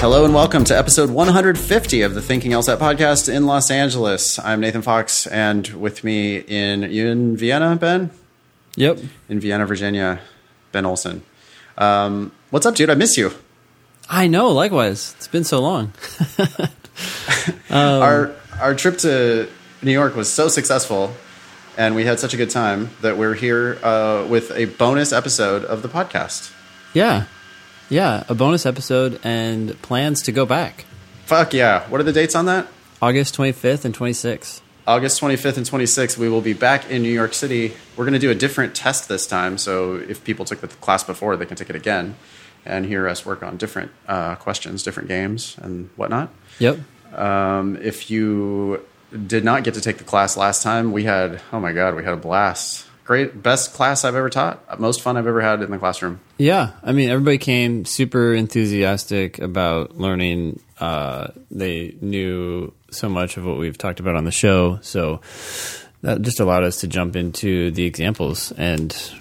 Hello and welcome to episode 150 of the Thinking LSAT podcast in Los Angeles. I'm Nathan Fox, and with me in Vienna, Ben? Yep. In Vienna, Virginia, Ben Olson. What's up, dude? I miss you. I know, likewise. It's been so long. Our trip to New York was so successful, and we had such a good time that we're here with a bonus episode of the podcast. Yeah, a bonus episode and plans to go back. Fuck yeah. What are the dates on that? August 25th and 26th. August 25th and 26th, we will be back in New York City. We're going to do a different test this time, so if people took the class before, they can take it again and hear us work on different questions, different games, and whatnot. Yep. If you did not get to take the class last time, we had a blast. Great, best class I've ever taught. Most fun I've ever had in the classroom. Yeah, I mean, everybody came super enthusiastic about learning. They knew so much of what we've talked about on the show, so that just allowed us to jump into the examples and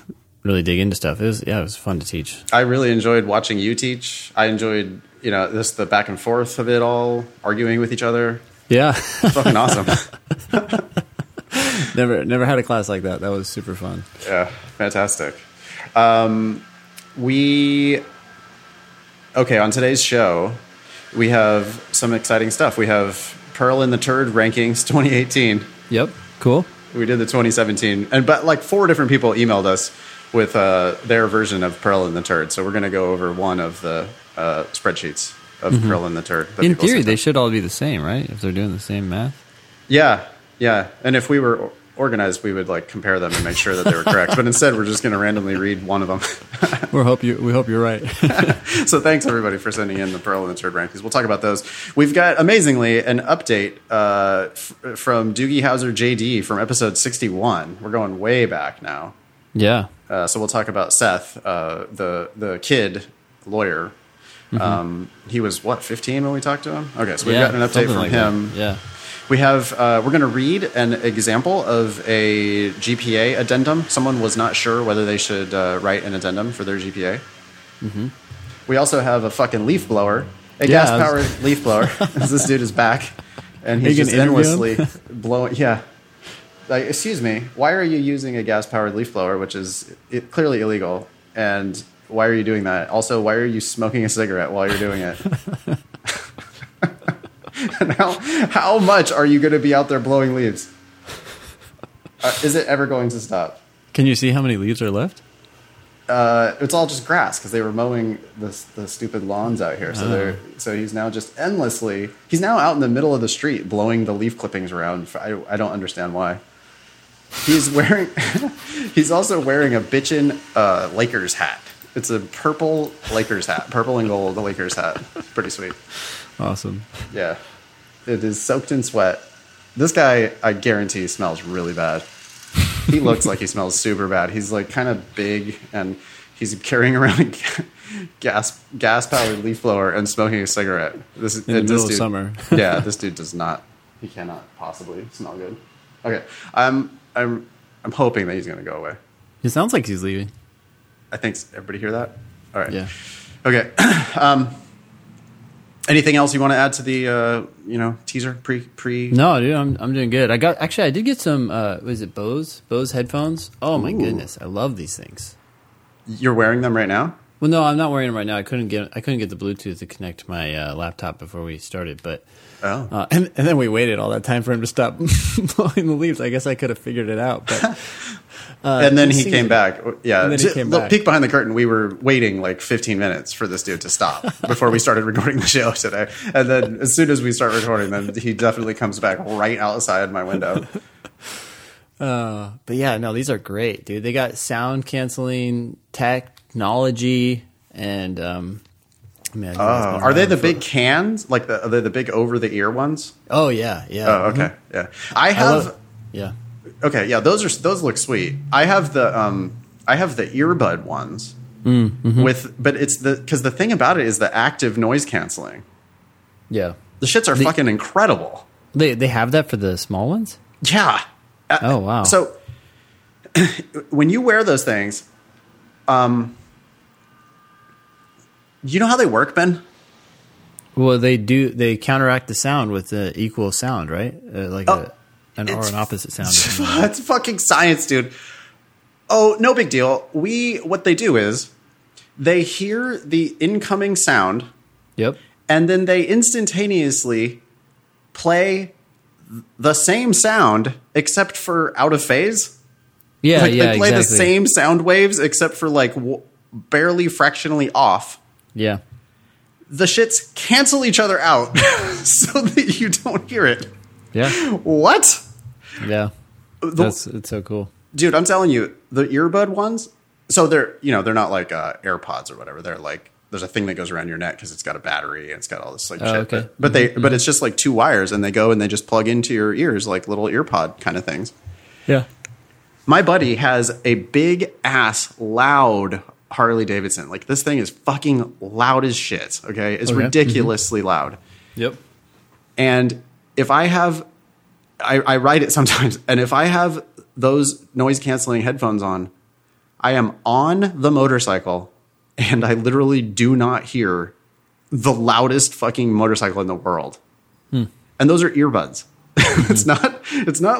really dig into stuff. It was fun to teach. I really enjoyed watching you teach. I enjoyed, the back and forth of it all, arguing with each other. Yeah, it's fucking awesome. Never had a class like that. That was super fun. Yeah, fantastic. On today's show, we have some exciting stuff. We have Pearl and the Turd rankings 2018. Yep, cool. We did the 2017, but like four different people emailed us with their version of Pearl and the Turd. So we're going to go over one of the spreadsheets of Pearl and the Turd. In theory, they should all be the same, right? If they're doing the same math. Yeah, and if we were organized, we would compare them and make sure that they were correct. But instead, we're just going to randomly read one of them. We hope you're right. So thanks everybody for sending in the Pearl and the Turd rankings. We'll talk about those. We've got amazingly an update from Doogie Howser JD from episode 61. We're going way back now. Yeah. So we'll talk about Seth, the kid lawyer. He was 15 when we talked to him. Okay, so we've got an update from him. That. Yeah. We have. We're going to read an example of a GPA addendum. Someone was not sure whether they should write an addendum for their GPA. Mm-hmm. We also have a fucking leaf blower, gas-powered leaf blower. This dude is back, and he's just endlessly blowing. Yeah. Excuse me. Why are you using a gas-powered leaf blower, which is clearly illegal? And why are you doing that? Also, why are you smoking a cigarette while you're doing it? And how much are you going to be out there blowing leaves? Is it ever going to stop? Can you see how many leaves are left? It's all just grass because they were mowing the stupid lawns out here. So he's now just endlessly. He's now out in the middle of the street blowing the leaf clippings around. I don't understand why. He's also wearing a bitchin' Lakers hat. It's a purple Lakers hat, purple and gold Lakers hat. Pretty sweet. Awesome. Yeah. It is soaked in sweat. This guy, I guarantee, smells really bad. He looks like he smells super bad. He's kind of big, and he's carrying around a gas-powered leaf blower and smoking a cigarette. This is in the middle of summer. Yeah, this dude does not. He cannot possibly smell good. Okay, I'm hoping that he's going to go away. It sounds like he's leaving. I think everybody hear that. All right. Yeah. Okay. Anything else you want to add to the teaser pre? No, dude, I'm doing good. I did get some. Was it Bose headphones? Oh my goodness, I love these things. You're wearing them right now? Well, no, I'm not wearing them right now. I couldn't get the Bluetooth to connect to my laptop before we started, but and then we waited all that time for him to stop blowing the leaves. I guess I could have figured it out, but. And then he came back. Yeah. And then he came back. Peek behind the curtain, we were waiting 15 minutes for this dude to stop before we started recording the show today. And then as soon as we start recording, then he definitely comes back right outside my window. But yeah, no, these are great, dude. They got sound canceling technology and are they the big cans? Are they the big over-the-ear ones? Oh, yeah. Yeah. Oh, okay. Mm-hmm. Yeah. Yeah. Okay, yeah, those look sweet. I have the earbud ones but it's because the thing about it is the active noise canceling. Yeah, the shits are fucking incredible. They have that for the small ones. Yeah. Oh wow. So when you wear those things, you know how they work, Ben? Well, they do. They counteract the sound with the equal sound, right? An opposite sound. It's fucking science, dude. Oh, no big deal. What they do is they hear the incoming sound. Yep. And then they instantaneously play the same sound except for out of phase. Yeah, like, yeah, they play exactly the same sound waves except for like barely fractionally off. Yeah. The shits cancel each other out so that you don't hear it. Yeah. What? Yeah. It's so cool. Dude, I'm telling you, the earbud ones, so they're not like AirPods or whatever. They're like, there's a thing that goes around your neck because it's got a battery and it's got all this like shit. Okay. But it's just like two wires and they go and they just plug into your ears like little earpod kind of things. Yeah. My buddy has a big ass loud Harley Davidson. Like this thing is fucking loud as shit. Okay. It's ridiculously loud. Yep. And if I have, I ride it sometimes. And if I have those noise canceling headphones on, I am on the motorcycle and I literally do not hear the loudest fucking motorcycle in the world. Hmm. And those are earbuds. Mm-hmm. It's not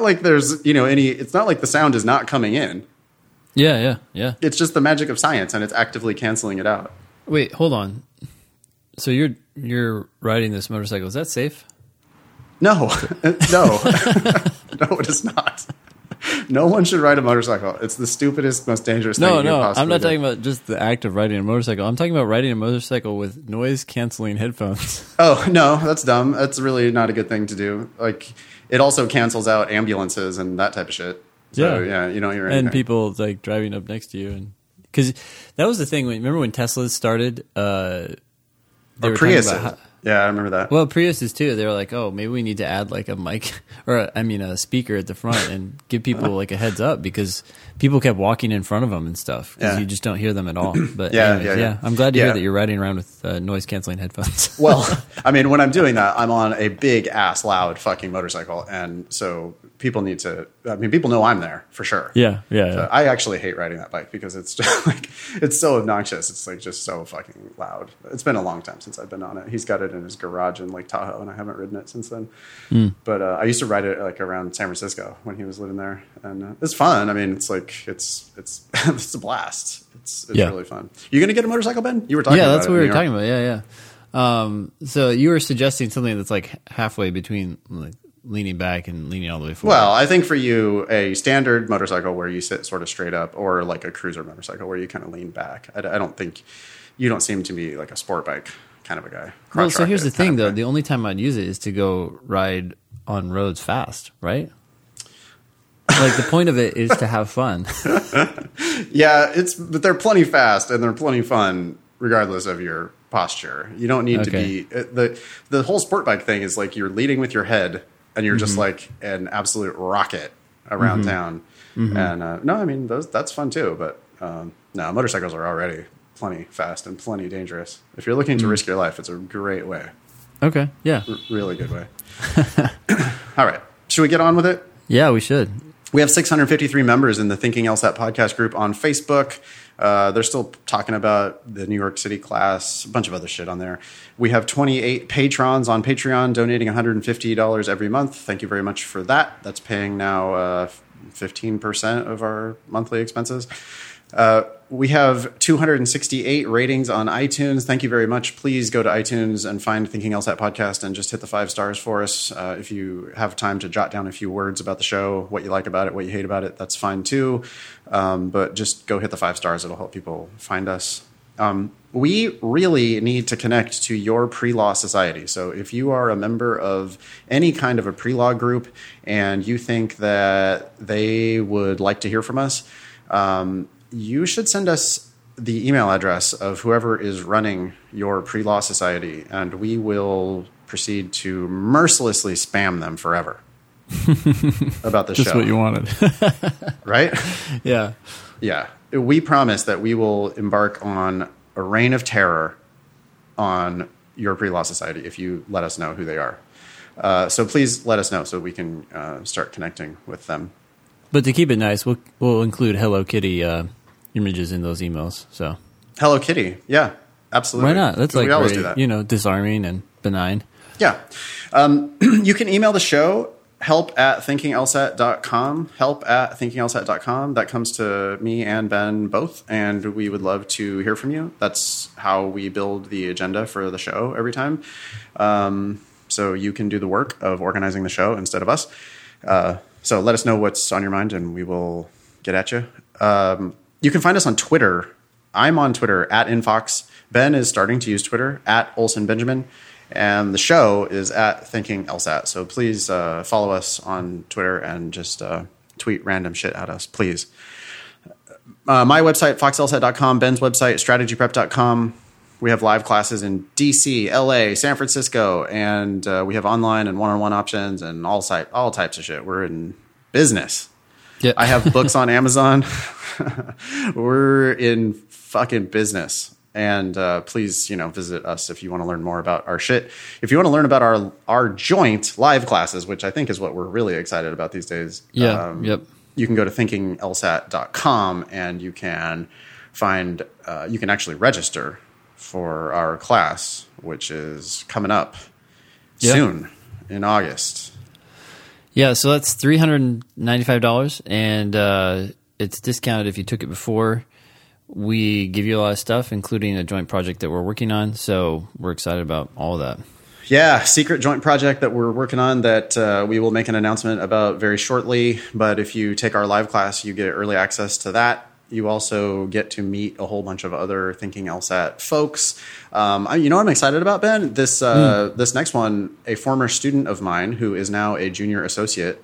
like there's, it's not like the sound is not coming in. Yeah. Yeah. Yeah. It's just the magic of science and it's actively canceling it out. Wait, hold on. So you're riding this motorcycle. Is that safe? No, no, no, it is not. No one should ride a motorcycle. It's the stupidest, most dangerous thing you could possibly do. I'm not talking about just the act of riding a motorcycle. I'm talking about riding a motorcycle with noise-canceling headphones. Oh, no, that's dumb. That's really not a good thing to do. Like, it also cancels out ambulances and that type of shit. So, yeah you don't hear anything. And people, like, driving up next to you. Because that was the thing. Remember when Teslas started? Or Prius. Yeah, I remember that. Well, Priuses too. They were like, "Oh, maybe we need to add like a mic a speaker at the front and give people like a heads up because people kept walking in front of them and stuff because you just don't hear them at all." But yeah. I'm glad to hear that you're riding around with noise canceling headphones. Well, I mean, when I'm doing that, I'm on a big ass loud fucking motorcycle, and so people need to. I mean, people know I'm there for sure. Yeah. So I actually hate riding that bike because it's just like it's so obnoxious. It's like just so fucking loud. It's been a long time since I've been on it. He's got it in his garage in Lake Tahoe, and I haven't ridden it since then. Mm. But I used to ride it like around San Francisco when he was living there, and it's fun. I mean, it's like it's it's a blast. It's really fun. You gonna get a motorcycle, Ben? You were talking about it. Yeah, that's what we were talking about. Yeah. So you were suggesting something that's like halfway between like leaning back and leaning all the way forward. Well, I think for you, a standard motorcycle where you sit sort of straight up, or like a cruiser motorcycle where you kind of lean back. I don't think you don't seem to be like a sport bike kind of a guy. Well, so here's the thing, though. The only time I'd use it is to go ride on roads fast, right? Like the point of it is to have fun. Yeah, but they're plenty fast and they're plenty fun regardless of your posture. You don't need to be the whole sport bike thing is like you're leading with your head and you're just like an absolute rocket around town. Mm-hmm. And no, I mean that's fun too. But no, motorcycles are already plenty fast and plenty dangerous. If you're looking to risk your life, it's a great way. Okay. Yeah. Really good way. All right. Should we get on with it? Yeah, we should. We have 653 members in the Thinking LSAT podcast group on Facebook. They're still talking about the New York City class, a bunch of other shit on there. We have 28 patrons on Patreon donating $150 every month. Thank you very much for that. That's paying now 15% of our monthly expenses. We have 268 ratings on iTunes. Thank you very much. Please go to iTunes and find Thinking LSAT Podcast and just hit the 5 stars for us. If you have time to jot down a few words about the show, what you like about it, what you hate about it, that's fine too. But just go hit the 5 stars. It'll help people find us. We really need to connect to your pre-law society. So if you are a member of any kind of a pre-law group and you think that they would like to hear from us, you should send us the email address of whoever is running your pre-law society, and we will proceed to mercilessly spam them forever about the show. Just what you wanted. Right? Yeah. Yeah. We promise that we will embark on a reign of terror on your pre-law society if you let us know who they are. So please let us know so we can start connecting with them. But to keep it nice, we'll include Hello Kitty images in those emails. So Hello Kitty, yeah, absolutely. Why not? That's like we always do that. Disarming and benign. Yeah. You can email the show, help@thinkinglsat.com, help@thinkinglsat.com. That comes to me and Ben both, and we would love to hear from you. That's how we build the agenda for the show every time. So you can do the work of organizing the show instead of us. So let us know what's on your mind, and we will get at you. You can find us on Twitter. I'm on Twitter @Infox. Ben is starting to use Twitter @OlsonBenjamin. And the show is @ThinkingLSAT. So please follow us on Twitter and just tweet random shit at us, please. My website, foxlsat.com. Ben's website, strategyprep.com. We have live classes in DC, LA, San Francisco, and we have online and one-on-one options and all types of shit. We're in business. Yeah. I have books on Amazon. We're in fucking business. And please, visit us if you want to learn more about our shit. If you want to learn about our joint live classes, which I think is what we're really excited about these days. Yeah. You can go to thinkinglsat.com and you can find you can actually register for our class, which is coming up soon in August. Yeah, so that's $395, and it's discounted if you took it before. We give you a lot of stuff, including a joint project that we're working on, so we're excited about all that. Yeah, secret joint project that we're working on that we will make an announcement about very shortly, but if you take our live class, you get early access to that. You also get to meet a whole bunch of other Thinking LSAT folks. I'm excited about, Ben? This next one, a former student of mine who is now a junior associate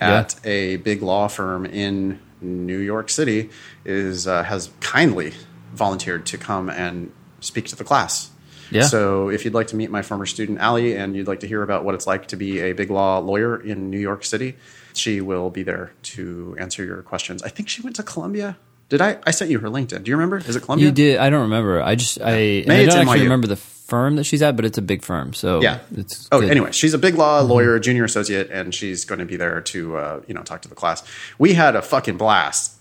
at a big law firm in New York City has kindly volunteered to come and speak to the class. Yeah. So if you'd like to meet my former student, Allie, and you'd like to hear about what it's like to be a big law lawyer in New York City, she will be there to answer your questions. I think she went to Columbia. Did I sent you her LinkedIn. Do you remember? Is it Columbia? You did. I don't remember. I don't actually remember the firm that she's at, but it's a big firm. So anyway, she's a big law lawyer, junior associate, and she's going to be there to, talk to the class. We had a fucking blast.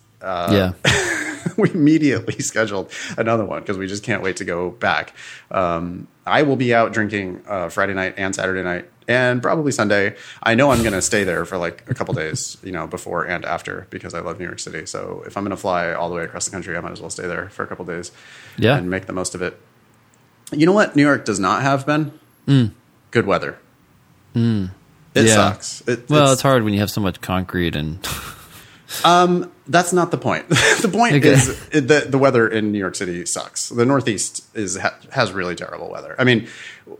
We immediately scheduled another one because we just can't wait to go back. I will be out drinking Friday night and Saturday night and probably Sunday. I know I'm going to stay there for like a couple days, before and after, because I love New York City. So if I'm going to fly all the way across the country, I might as well stay there for a couple days and make the most of it. You know what New York does not have, Ben? Good weather. It sucks. It's hard when you have so much concrete and... that's not the point. The point is the weather in New York City sucks. The Northeast has really terrible weather. I mean,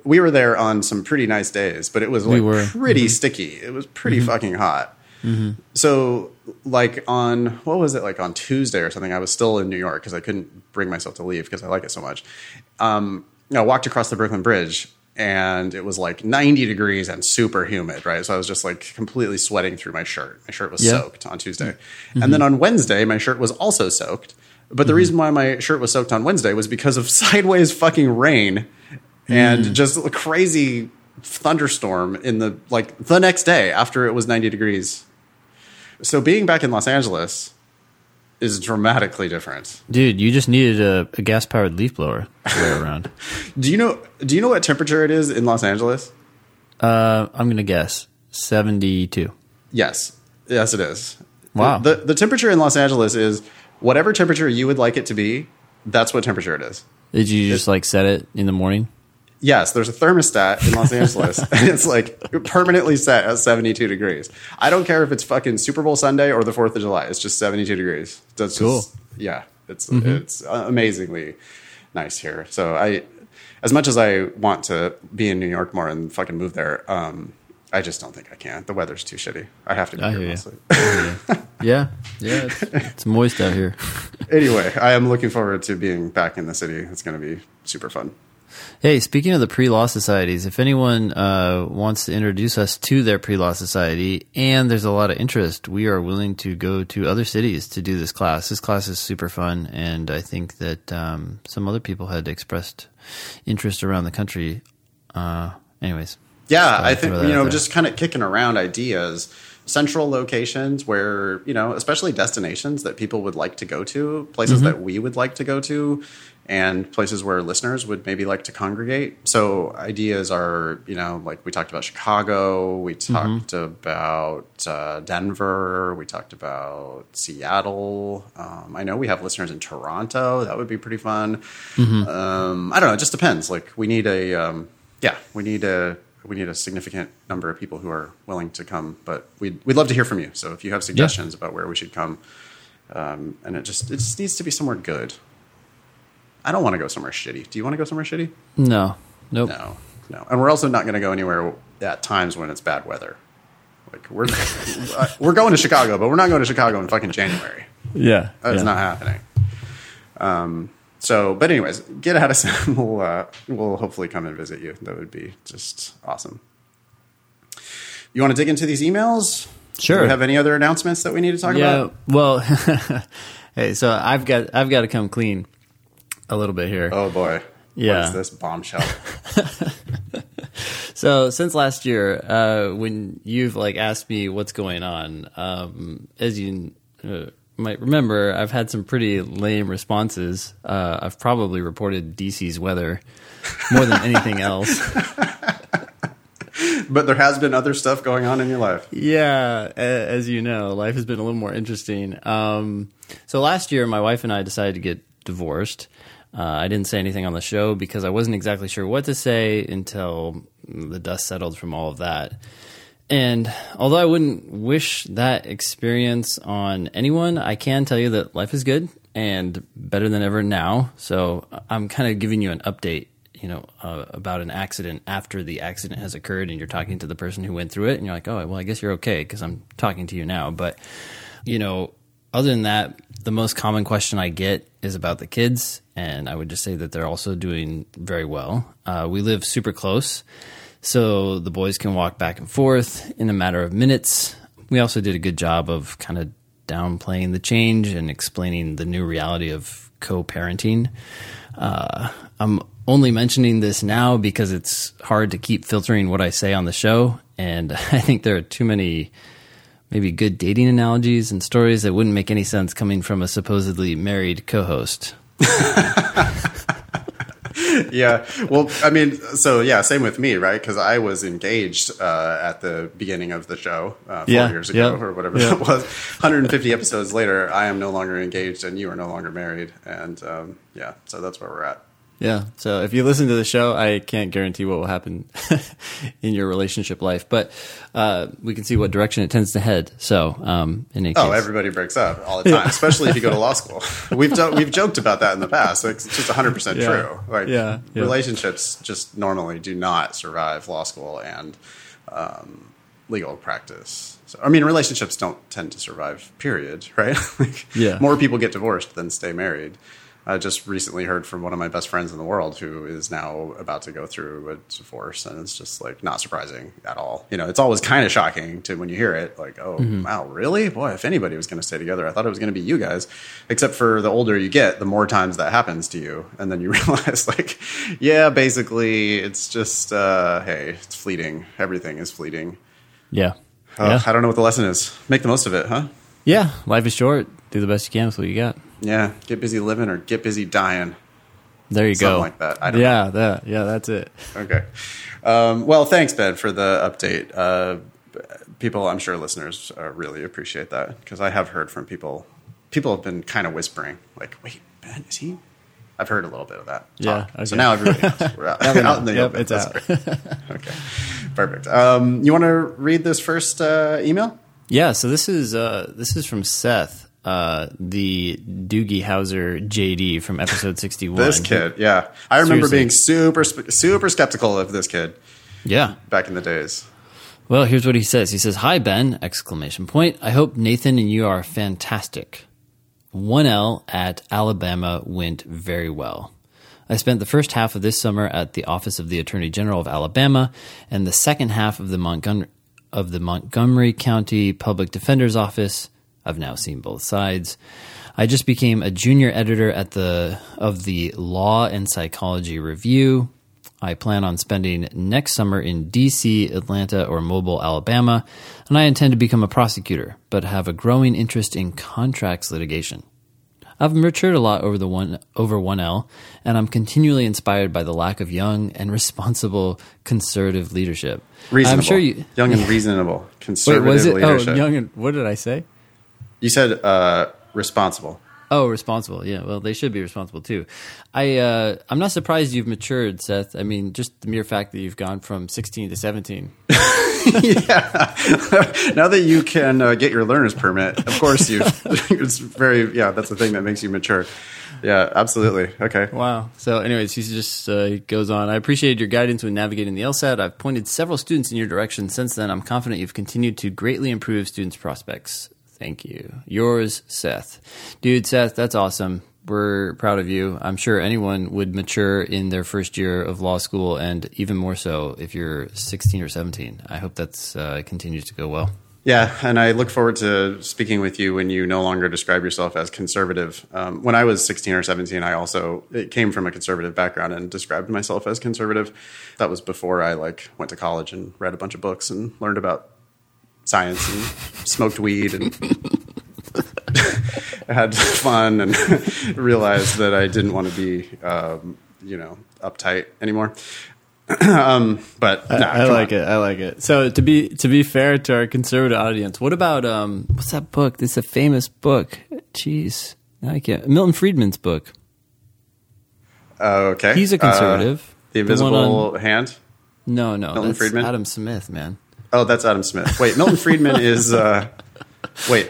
we were there on some pretty nice days, but it was pretty sticky. It was pretty fucking hot. Mm-hmm. So on Tuesday or something, I was still in New York because I couldn't bring myself to leave because I like it so much. I walked across the Brooklyn Bridge and it was like 90 degrees and super humid, right? So I was just like completely sweating through my shirt. My shirt was soaked on Tuesday. Mm-hmm. And then on Wednesday, my shirt was also soaked. But the reason why my shirt was soaked on Wednesday was because of sideways fucking rain and just a crazy thunderstorm in the next day after it was 90 degrees. So being back in Los Angeles is dramatically different. Dude, you just needed a gas-powered leaf blower to wear around. Do you know what temperature it is in Los Angeles? I'm going to guess 72. Yes, it is. Wow. The temperature in Los Angeles is whatever temperature you would like it to be, that's what temperature it is. Did you just set it in the morning? Yes, there's a thermostat in Los Angeles, and it's permanently set at 72 degrees. I don't care if it's fucking Super Bowl Sunday or the 4th of July. It's just 72 degrees. That's cool. It's amazingly nice here. So as much as I want to be in New York more and fucking move there, I just don't think I can. The weather's too shitty. I have to be here mostly. Yeah, it's moist out here. Anyway, I am looking forward to being back in the city. It's going to be super fun. Hey, speaking of the pre-law societies, if anyone wants to introduce us to their pre-law society, and there's a lot of interest, we are willing to go to other cities to do this class. This class is super fun, and I think that some other people had expressed interest around the country. Anyways. Yeah, I think, just kind of kicking around ideas, central locations where, especially destinations that people would like to go to, places that we would like to go to, and places where listeners would maybe like to congregate. So ideas are, you know, like we talked about Chicago, we talked about Denver, we talked about Seattle. I know we have listeners in Toronto. That would be pretty fun. I don't know. It just depends. Like we need a, we need a significant number of people who are willing to come, but we'd love to hear from you. So if you have suggestions about where we should come, and it just needs to be somewhere good. I don't want to go somewhere shitty. Do you want to go somewhere shitty? No. Nope. No. And we're also not going to go anywhere at times when it's bad weather. Like we're going to Chicago, but we're not going to Chicago in fucking January. Yeah. That's not happening. So, but anyways, get at us and we'll hopefully come and visit you. That would be just awesome. You want to dig into these emails? Sure. Do we have any other announcements that we need to talk about? Yeah. Well, hey, so I've got to come clean a little bit here. Oh boy. Yeah. What is this bombshell? So since last year, when you've like asked me what's going on, as you might remember, I've had some pretty lame responses. I've probably reported DC's weather more than anything else. But there has been other stuff going on in your life. Yeah. As you know, life has been a little more interesting. So last year, my wife and I decided to get divorced. I didn't say anything on the show because I wasn't exactly sure what to say until the dust settled from all of that. And although I wouldn't wish that experience on anyone, I can tell you that life is good and better than ever now. So I'm kind of giving you an update, you know, about an accident after the accident has occurred, and you're talking to the person who went through it, and you're like, oh, well, I guess you're okay because I'm talking to you now. But, you know, other than that, the most common question I get is about the kids, and I would just say that they're also doing very well. We live super close, so the boys can walk back and forth in a matter of minutes. We also did a good job of kind of downplaying the change and explaining the new reality of co-parenting. I'm only mentioning this now because it's hard to keep filtering what I say on the show, and I think there are too many maybe good dating analogies and stories that wouldn't make any sense coming from a supposedly married co-host. Yeah. Well, I mean, so yeah, same with me, right? Because I was engaged at the beginning of the show 4 years ago or whatever that was. 150 episodes later, I am no longer engaged and you are no longer married. And yeah, so that's where we're at. Yeah. So if you listen to the show, I can't guarantee what will happen in your relationship life, but we can see what direction it tends to head. So, in any case. Oh, everybody breaks up all the time, especially if you go to law school. We've joked about that in the past. It's just 100% true. Like relationships just normally do not survive law school and legal practice. So, I mean, relationships don't tend to survive, period, right? Like, more people get divorced than stay married. I just recently heard from one of my best friends in the world who is now about to go through a divorce, and it's just like not surprising at all. You know, it's always kind of shocking to when you hear it, like, oh, wow, really? Boy, if anybody was going to stay together, I thought it was going to be you guys, except for the older you get, the more times that happens to you. And then you realize like, yeah, basically it's just, hey, it's fleeting. Everything is fleeting. Yeah. I don't know what the lesson is. Make the most of it, huh? Yeah. Life is short. Do the best you can with what you got. Yeah, get busy living or get busy dying. There you go. Something like that. I don't know. Yeah, that's it. Okay. Well, thanks, Ben, for the update. People, I'm sure listeners really appreciate that, because I have heard from people. People have been kind of whispering, like, wait, Ben, is he? I've heard a little bit of that. Yeah. Okay. So now everybody knows. We're out, out in the open. It's out. Okay. Perfect. You want to read this first email? Yeah, so this is from Seth. The Doogie Howser JD from episode 61. This kid, yeah. I remember being super skeptical of this kid. Yeah. Back in the days. Well, here's what he says. He says, "Hi, Ben, ! I hope Nathan and you are fantastic. 1L at Alabama went very well. I spent the first half of this summer at the office of the Attorney General of Alabama and the second half of the Montgomery County Public Defender's Office. I've now seen both sides. I just became a junior editor of the Law and Psychology Review. I plan on spending next summer in DC, Atlanta, or Mobile, Alabama, and I intend to become a prosecutor, but have a growing interest in contracts litigation. I've matured a lot over 1L, and I'm continually inspired by the lack of young and responsible conservative leadership. Reasonable. I'm sure you, young and reasonable conservative leadership. Oh, young and what did I say? You said responsible. Oh, responsible. Yeah, well, they should be responsible too. I'm not surprised you've matured, Seth. I mean, just the mere fact that you've gone from 16 to 17. Yeah. Now that you can get your learner's permit, of course you. It's very. Yeah, that's the thing that makes you mature. Yeah, absolutely. Okay. Wow. So, anyways, he just goes on. I appreciated your guidance when navigating the LSAT. I've pointed several students in your direction since then. I'm confident you've continued to greatly improve students' prospects. Thank you. Yours, Seth. Dude, Seth, that's awesome. We're proud of you. I'm sure anyone would mature in their first year of law school, and even more so if you're 16 or 17. I hope that continues to go well. Yeah, and I look forward to speaking with you when you no longer describe yourself as conservative. When I was 16 or 17, it came from a conservative background and described myself as conservative. That was before I went to college and read a bunch of books and learned about science and smoked weed and had fun and realized that I didn't want to be, uptight anymore. I like it. So to be fair to our conservative audience, what about, what's that book? It's a famous book. Jeez. Milton Friedman's book. Okay. He's a conservative. The Invisible Hand? No. Milton Friedman? Adam Smith, man. Oh, that's Adam Smith. Wait, Milton Friedman is...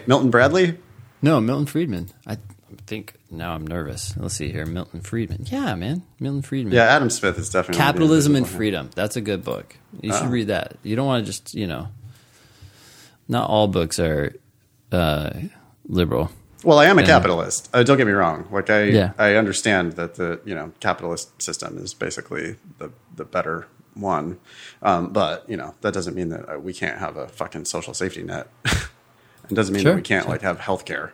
Milton Bradley? No, Milton Friedman. I think... Now I'm nervous. Let's see here. Milton Friedman. Yeah, man. Milton Friedman. Yeah, Adam Smith is definitely... Capitalism and Freedom. That's a good book. You should read that. You don't want to just, Not all books are liberal. Well, I am a capitalist. Don't get me wrong. I understand that the, capitalist system is basically the better... one. But, that doesn't mean that we can't have a fucking social safety net. It doesn't mean that we can't have healthcare.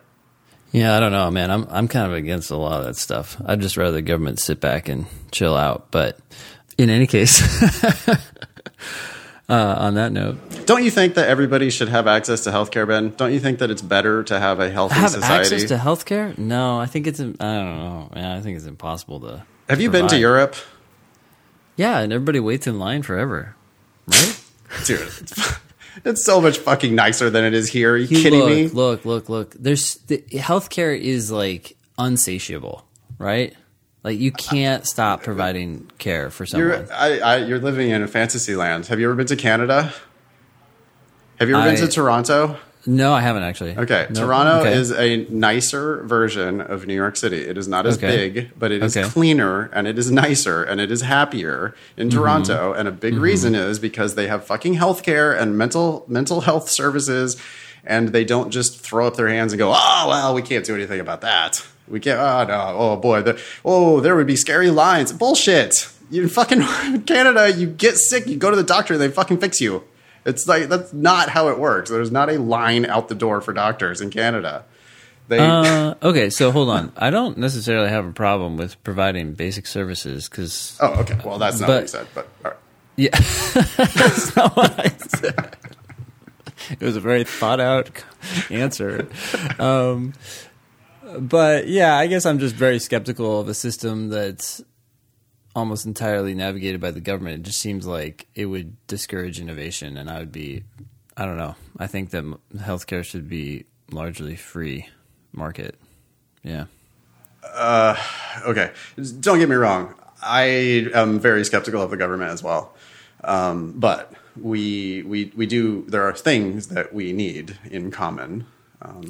Yeah, I don't know, man. I'm kind of against a lot of that stuff. I'd just rather the government sit back and chill out. But in any case, on that note. Don't you think that everybody should have access to healthcare, Ben? Don't you think that it's better to have a healthy society? Access to healthcare? No, I think it's, I don't know. Yeah, I think it's impossible to Have you been to Europe? Yeah, and everybody waits in line forever, right? Dude, it's so much fucking nicer than it is here. Are you kidding me? Look. There's healthcare is unsatiable, right? You can't stop providing care for someone. You're living in a fantasy land. Have you ever been to Canada? Have you ever been to Toronto? No, I haven't actually. Okay. Nope. Toronto is a nicer version of New York City. It is not as big, but it is cleaner and it is nicer and it is happier in Toronto. And a big reason is because they have fucking healthcare and mental health services, and they don't just throw up their hands and go, "Oh, well, we can't do anything about that. We can't. Oh no. Oh boy. There would be scary lines." Bullshit. You fucking Canada. You get sick. You go to the doctor. They fucking fix you. It's that's not how it works. There's not a line out the door for doctors in Canada. So hold on. I don't necessarily have a problem with providing basic services because... Oh, okay. Well, that's not what you said, but all right. Yeah. That's not what I said. It was a very thought-out answer. But, yeah, I guess I'm just very skeptical of a system that's almost entirely navigated by the government. It just seems like it would discourage innovation, and I don't know. I think that healthcare should be largely free market. Yeah. Okay. Don't get me wrong. I am very skeptical of the government as well. But we do, there are things that we need in common.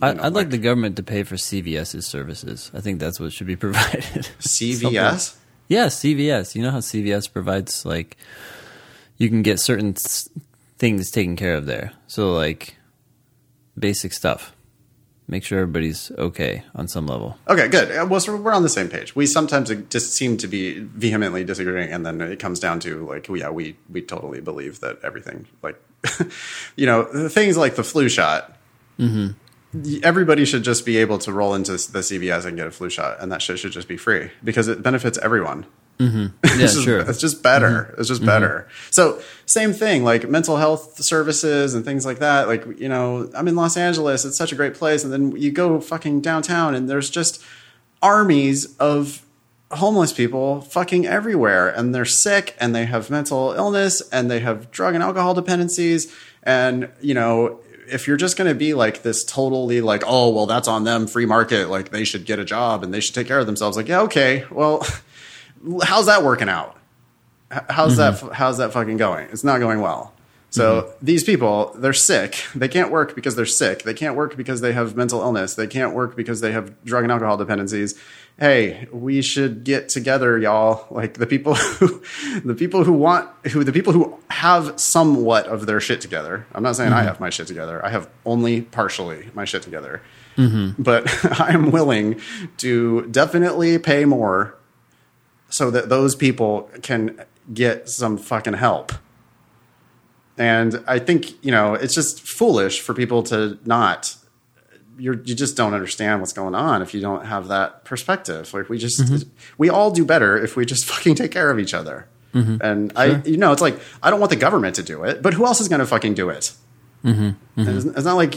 I'd like the government to pay for CVS's services. I think that's what should be provided. CVS? Yeah, CVS. You know how CVS provides, you can get certain things taken care of there. So, basic stuff. Make sure everybody's okay on some level. Okay, good. Well, so we're on the same page. We sometimes just seem to be vehemently disagreeing, and then it comes down to, we totally believe that everything, things like the flu shot. Mm-hmm. Everybody should just be able to roll into the CVS and get a flu shot, and that shit should just be free because it benefits everyone. Mm-hmm. Yeah, sure. It's just better. Mm-hmm. It's just better. So same thing, mental health services and things like that. I'm in Los Angeles. It's such a great place. And then you go fucking downtown and there's just armies of homeless people fucking everywhere, and they're sick and they have mental illness and they have drug and alcohol dependencies. And, you know, if you're just going to be like this totally like, oh, well, that's on them, free market, like they should get a job and they should take care of themselves. Like, yeah, okay, well, how's that working out? How's that? How's that fucking going? It's not going well. So these people, they're sick. They can't work because they're sick. They can't work because they have mental illness. They can't work because they have drug and alcohol dependencies. Hey, we should get together, y'all. Like the people who have somewhat of their shit together. I'm not saying I have my shit together. I have only partially my shit together, but I am willing to definitely pay more so that those people can get some fucking help. And I think, you know, it's just foolish for people to not, you just don't understand what's going on if you don't have that perspective. Like we all do better if we just fucking take care of each other. And sure. It's like, I don't want the government to do it, but who else is going to fucking do it? And it's not like,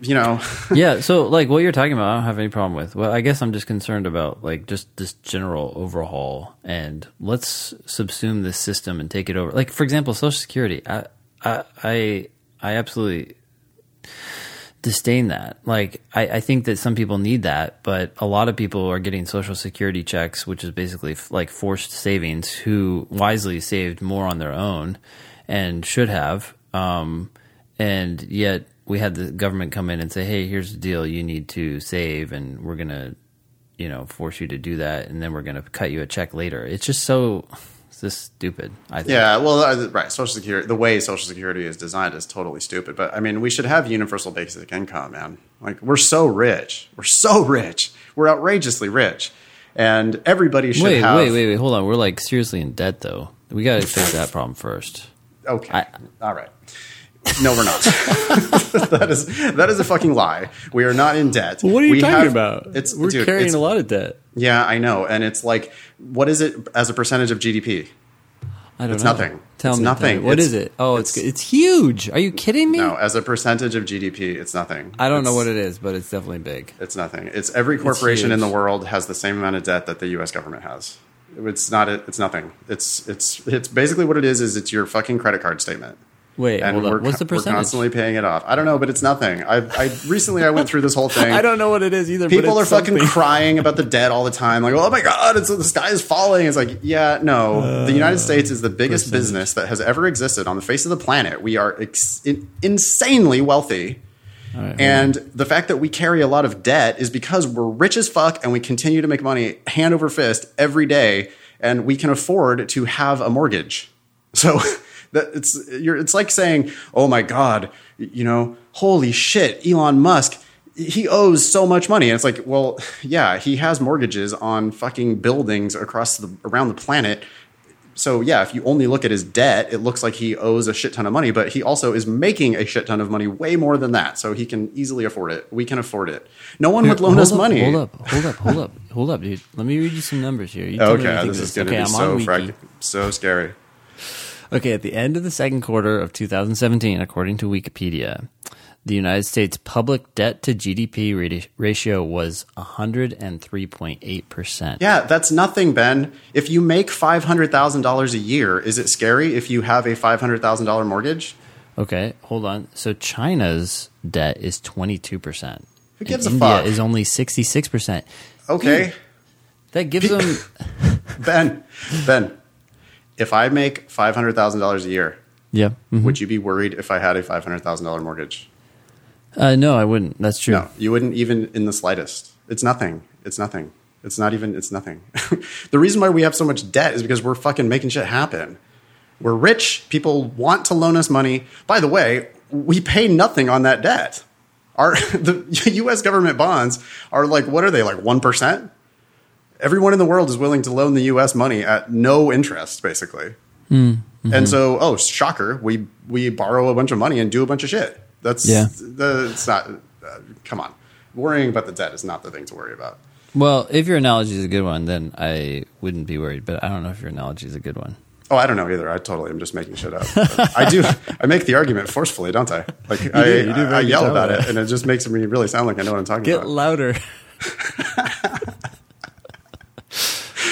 you know. Yeah. So like what you're talking about, I don't have any problem with. Well, I guess I'm just concerned about like just this general overhaul and let's subsume this system and take it over. Like, for example, Social Security, I absolutely disdain that. Like, I think that some people need that, but a lot of people are getting Social Security checks, which is basically like forced savings, who wisely saved more on their own and should have. And yet we had the government come in and say, hey, here's the deal. You need to save and we're going to, force you to do that. And then we're going to cut you a check later. It's just so... This stupid, I think. Yeah, well, right. Social Security, the way Social Security is designed is totally stupid. But I mean, we should have universal basic income, man. Like, we're so rich. We're so rich. We're outrageously rich. And everybody should have. Wait. Hold on. We're like seriously in debt, though. We got to fix that problem first. Okay. All right. No, we're not. That is a fucking lie. We are not in debt. What are you talking about? We're carrying a lot of debt. Yeah, I know. And it's like, what is it as a percentage of GDP? I don't know. It's nothing. Tell me. What is it? Oh, it's huge. Are you kidding me? No, as a percentage of GDP, it's nothing. I don't know what it is, but it's definitely big. It's nothing. It's every corporation in the world has the same amount of debt that the U.S. government has. It's nothing. It's basically what it is it's your fucking credit card statement. Wait, and hold on. What's the percentage? We're constantly paying it off. I don't know, but it's nothing. I recently went through this whole thing. I don't know what it is either. People are fucking crying about the debt all the time. Like, oh my God, the sky is falling. It's like, yeah, no. The United States is the biggest business that has ever existed on the face of the planet. We are insanely wealthy. Right, and the fact that we carry a lot of debt is because we're rich as fuck and we continue to make money hand over fist every day. And we can afford to have a mortgage. So... It's like saying, oh my God, holy shit, Elon Musk, he owes so much money. And it's like, well, yeah, he has mortgages on fucking buildings around the planet. So yeah, if you only look at his debt, it looks like he owes a shit ton of money, but he also is making a shit ton of money, way more than that. So he can easily afford it. We can afford it. No one would loan us money. Hold up, dude. Let me read you some numbers here. Okay, this is going to be so scary. Okay, at the end of the second quarter of 2017, according to Wikipedia, the United States public debt to GDP ratio was 103.8%. Yeah, that's nothing, Ben. If you make $500,000 a year, is it scary if you have a $500,000 mortgage? Okay, hold on. So China's debt is 22%. Who gives a fuck? India is only 66%. Okay. Dude, that gives them... Ben. If I make $500,000 a year, would you be worried if I had a $500,000 mortgage? No, I wouldn't. That's true. No, you wouldn't even in the slightest. It's nothing. It's nothing. The reason why we have so much debt is because we're fucking making shit happen. We're rich. People want to loan us money. By the way, we pay nothing on that debt. The U.S. government bonds are like, what are they, like 1%? Everyone in the world is willing to loan the U.S. money at no interest, basically. And so, shocker, we borrow a bunch of money and do a bunch of shit. It's not. Come on, worrying about the debt is not the thing to worry about. Well, if your analogy is a good one, then I wouldn't be worried. But I don't know if your analogy is a good one. Oh, I don't know either. I totally am just making shit up. I do. I make the argument forcefully, don't I? Like I yell about it, and it just makes me really sound like I know what I'm talking about. Get louder.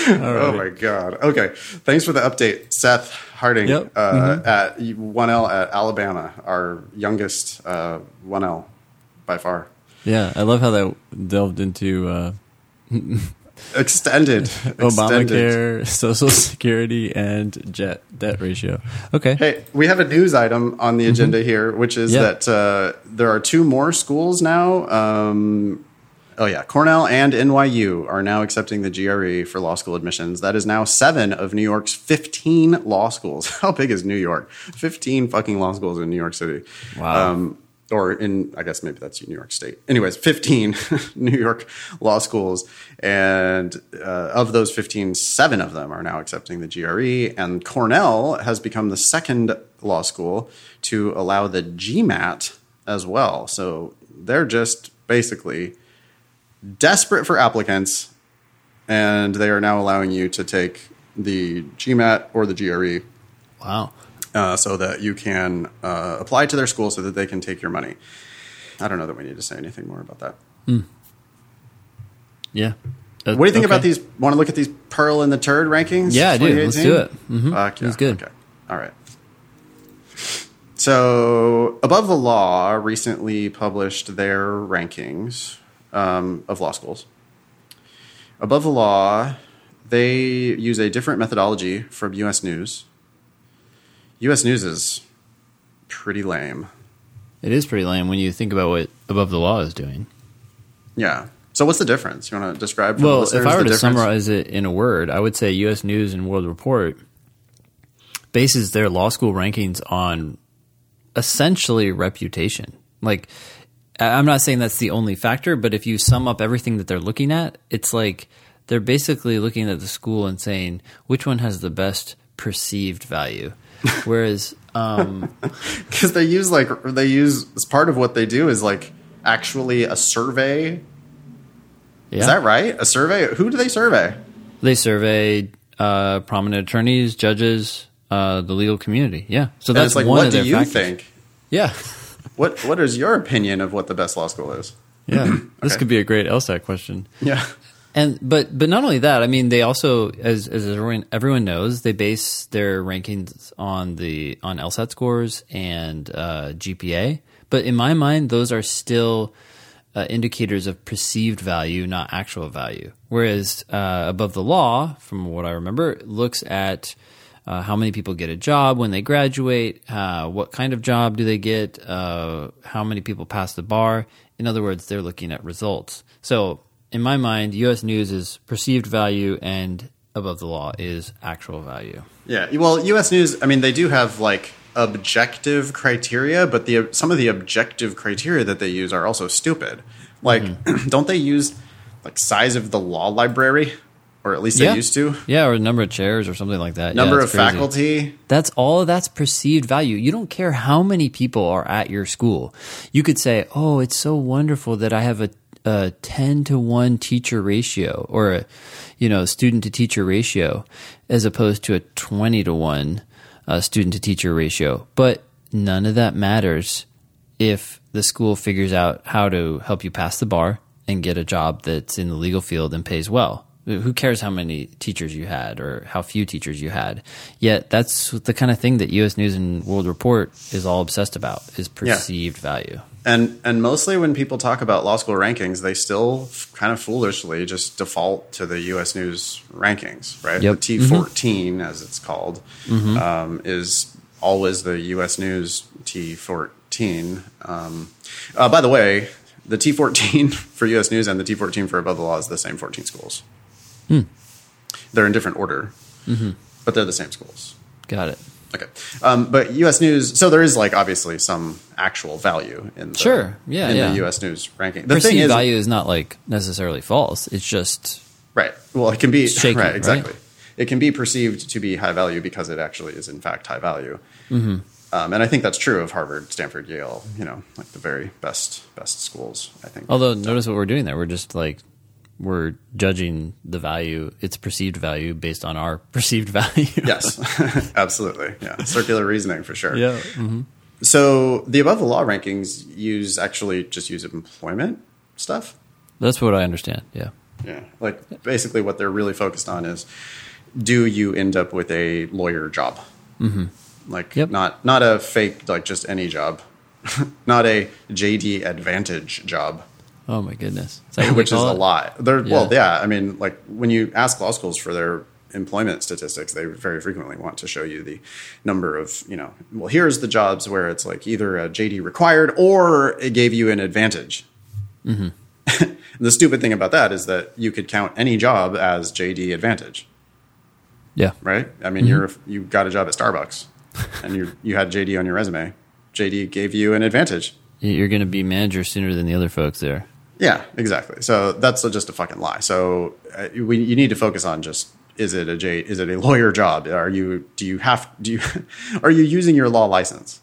All right. Oh my God. Okay. Thanks for the update, Seth Harding at 1L at Alabama, our youngest 1L by far. Yeah. I love how that delved into extended Obamacare, Social Security, and debt ratio. Okay. Hey, we have a news item on the agenda here, which is that there are two more schools now. Cornell and NYU are now accepting the GRE for law school admissions. That is now 7 of New York's 15 law schools. How big is New York? 15 fucking law schools in New York City. Wow. Or in, I guess maybe that's New York State. Anyways, 15 New York law schools. And of those 15, 7 of them are now accepting the GRE. And Cornell has become the second law school to allow the GMAT as well. So they're just basically desperate for applicants, and they are now allowing you to take the GMAT or the GRE. Wow. So that you can apply to their school so that they can take your money. I don't know that we need to say anything more about that. Mm. Yeah. What do you think about these? Want to look at these Pearl and the Turd rankings? Yeah, I do. Let's do it. Yeah. It's good. Okay. All right. So Above the Law recently published their rankings of law schools. Above the Law, they use a different methodology from US News. US News is pretty lame. It is pretty lame when you think about what Above the Law is doing. Yeah. So what's the difference? You want to describe for the listeners? Well, if I were to summarize it in a word, I would say US News and World Report bases their law school rankings on essentially reputation. Like, I'm not saying that's the only factor, but if you sum up everything that they're looking at, it's like they're basically looking at the school and saying, which one has the best perceived value? Whereas, because they use part of what they do is like actually a survey. Yeah. Is that right? A survey? Who do they survey? They survey prominent attorneys, judges, the legal community. Yeah. So that's like, what do you think? Yeah. What is your opinion of what the best law school is? Yeah. Okay. This could be a great LSAT question. Yeah. And but not only that, I mean, they also, as everyone knows, they base their rankings on LSAT scores and GPA. But in my mind, those are still indicators of perceived value, not actual value. Whereas Above the Law, from what I remember, looks at how many people get a job when they graduate, what kind of job do they get, how many people pass the bar. In other words, they're looking at results. So in my mind, U.S. News is perceived value and Above the Law is actual value. Yeah. Well, U.S. News, I mean, they do have like objective criteria, but some of the objective criteria that they use are also stupid. Like, don't they use like size of the law library? Or at least they used to. Yeah, or number of chairs or something like that. Number of faculty. That's all. That's perceived value. You don't care how many people are at your school. You could say, oh, it's so wonderful that I have a 10-to-1 teacher ratio or a, student to teacher ratio as opposed to a 20-to-1 student to teacher ratio. But none of that matters if the school figures out how to help you pass the bar and get a job that's in the legal field and pays well. Who cares how many teachers you had or how few teachers you had? Yet that's the kind of thing that U.S. News and World Report is all obsessed about, is perceived value. And mostly when people talk about law school rankings, they still kind of foolishly just default to the U.S. News rankings, right? Yep. The T-14, as it's called, is always the U.S. News T-14. By the way, the T-14 for U.S. News and the T-14 for Above the Law is the same 14 schools. Hmm. They're in different order, but they're the same schools. Got it. Okay. But U.S. News, so there is like obviously some actual value in the U.S. News ranking. The perceived value is not like necessarily false. It's just right. Well, it can be shaky, right. Exactly. Right? It can be perceived to be high value because it actually is in fact high value. Mm-hmm. And I think that's true of Harvard, Stanford, Yale. Like the very best schools. I think. Although notice what we're doing there. We're just like. We're judging the value, its perceived value, based on our perceived value. Yes, absolutely. Yeah, circular reasoning for sure. Yeah. Mm-hmm. So the Above the Law rankings use employment stuff. That's what I understand. Yeah. Yeah. Like basically what they're really focused on is, do you end up with a lawyer job? Mm-hmm. Like not a fake, like just any job, not a JD advantage job. Oh my goodness. Which is a lot. I mean, like when you ask law schools for their employment statistics, they very frequently want to show you the number of, you know, well, here's the jobs where it's like either a JD required or it gave you an advantage. Mm-hmm. The stupid thing about that is that you could count any job as JD advantage. Yeah. Right. I mean, mm-hmm. you got a job at Starbucks and you had JD on your resume. JD gave you an advantage. You're going to be manager sooner than the other folks there. Yeah, exactly. So that's just a fucking lie. So you need to focus on just, is it a lawyer job? Are you using your law license?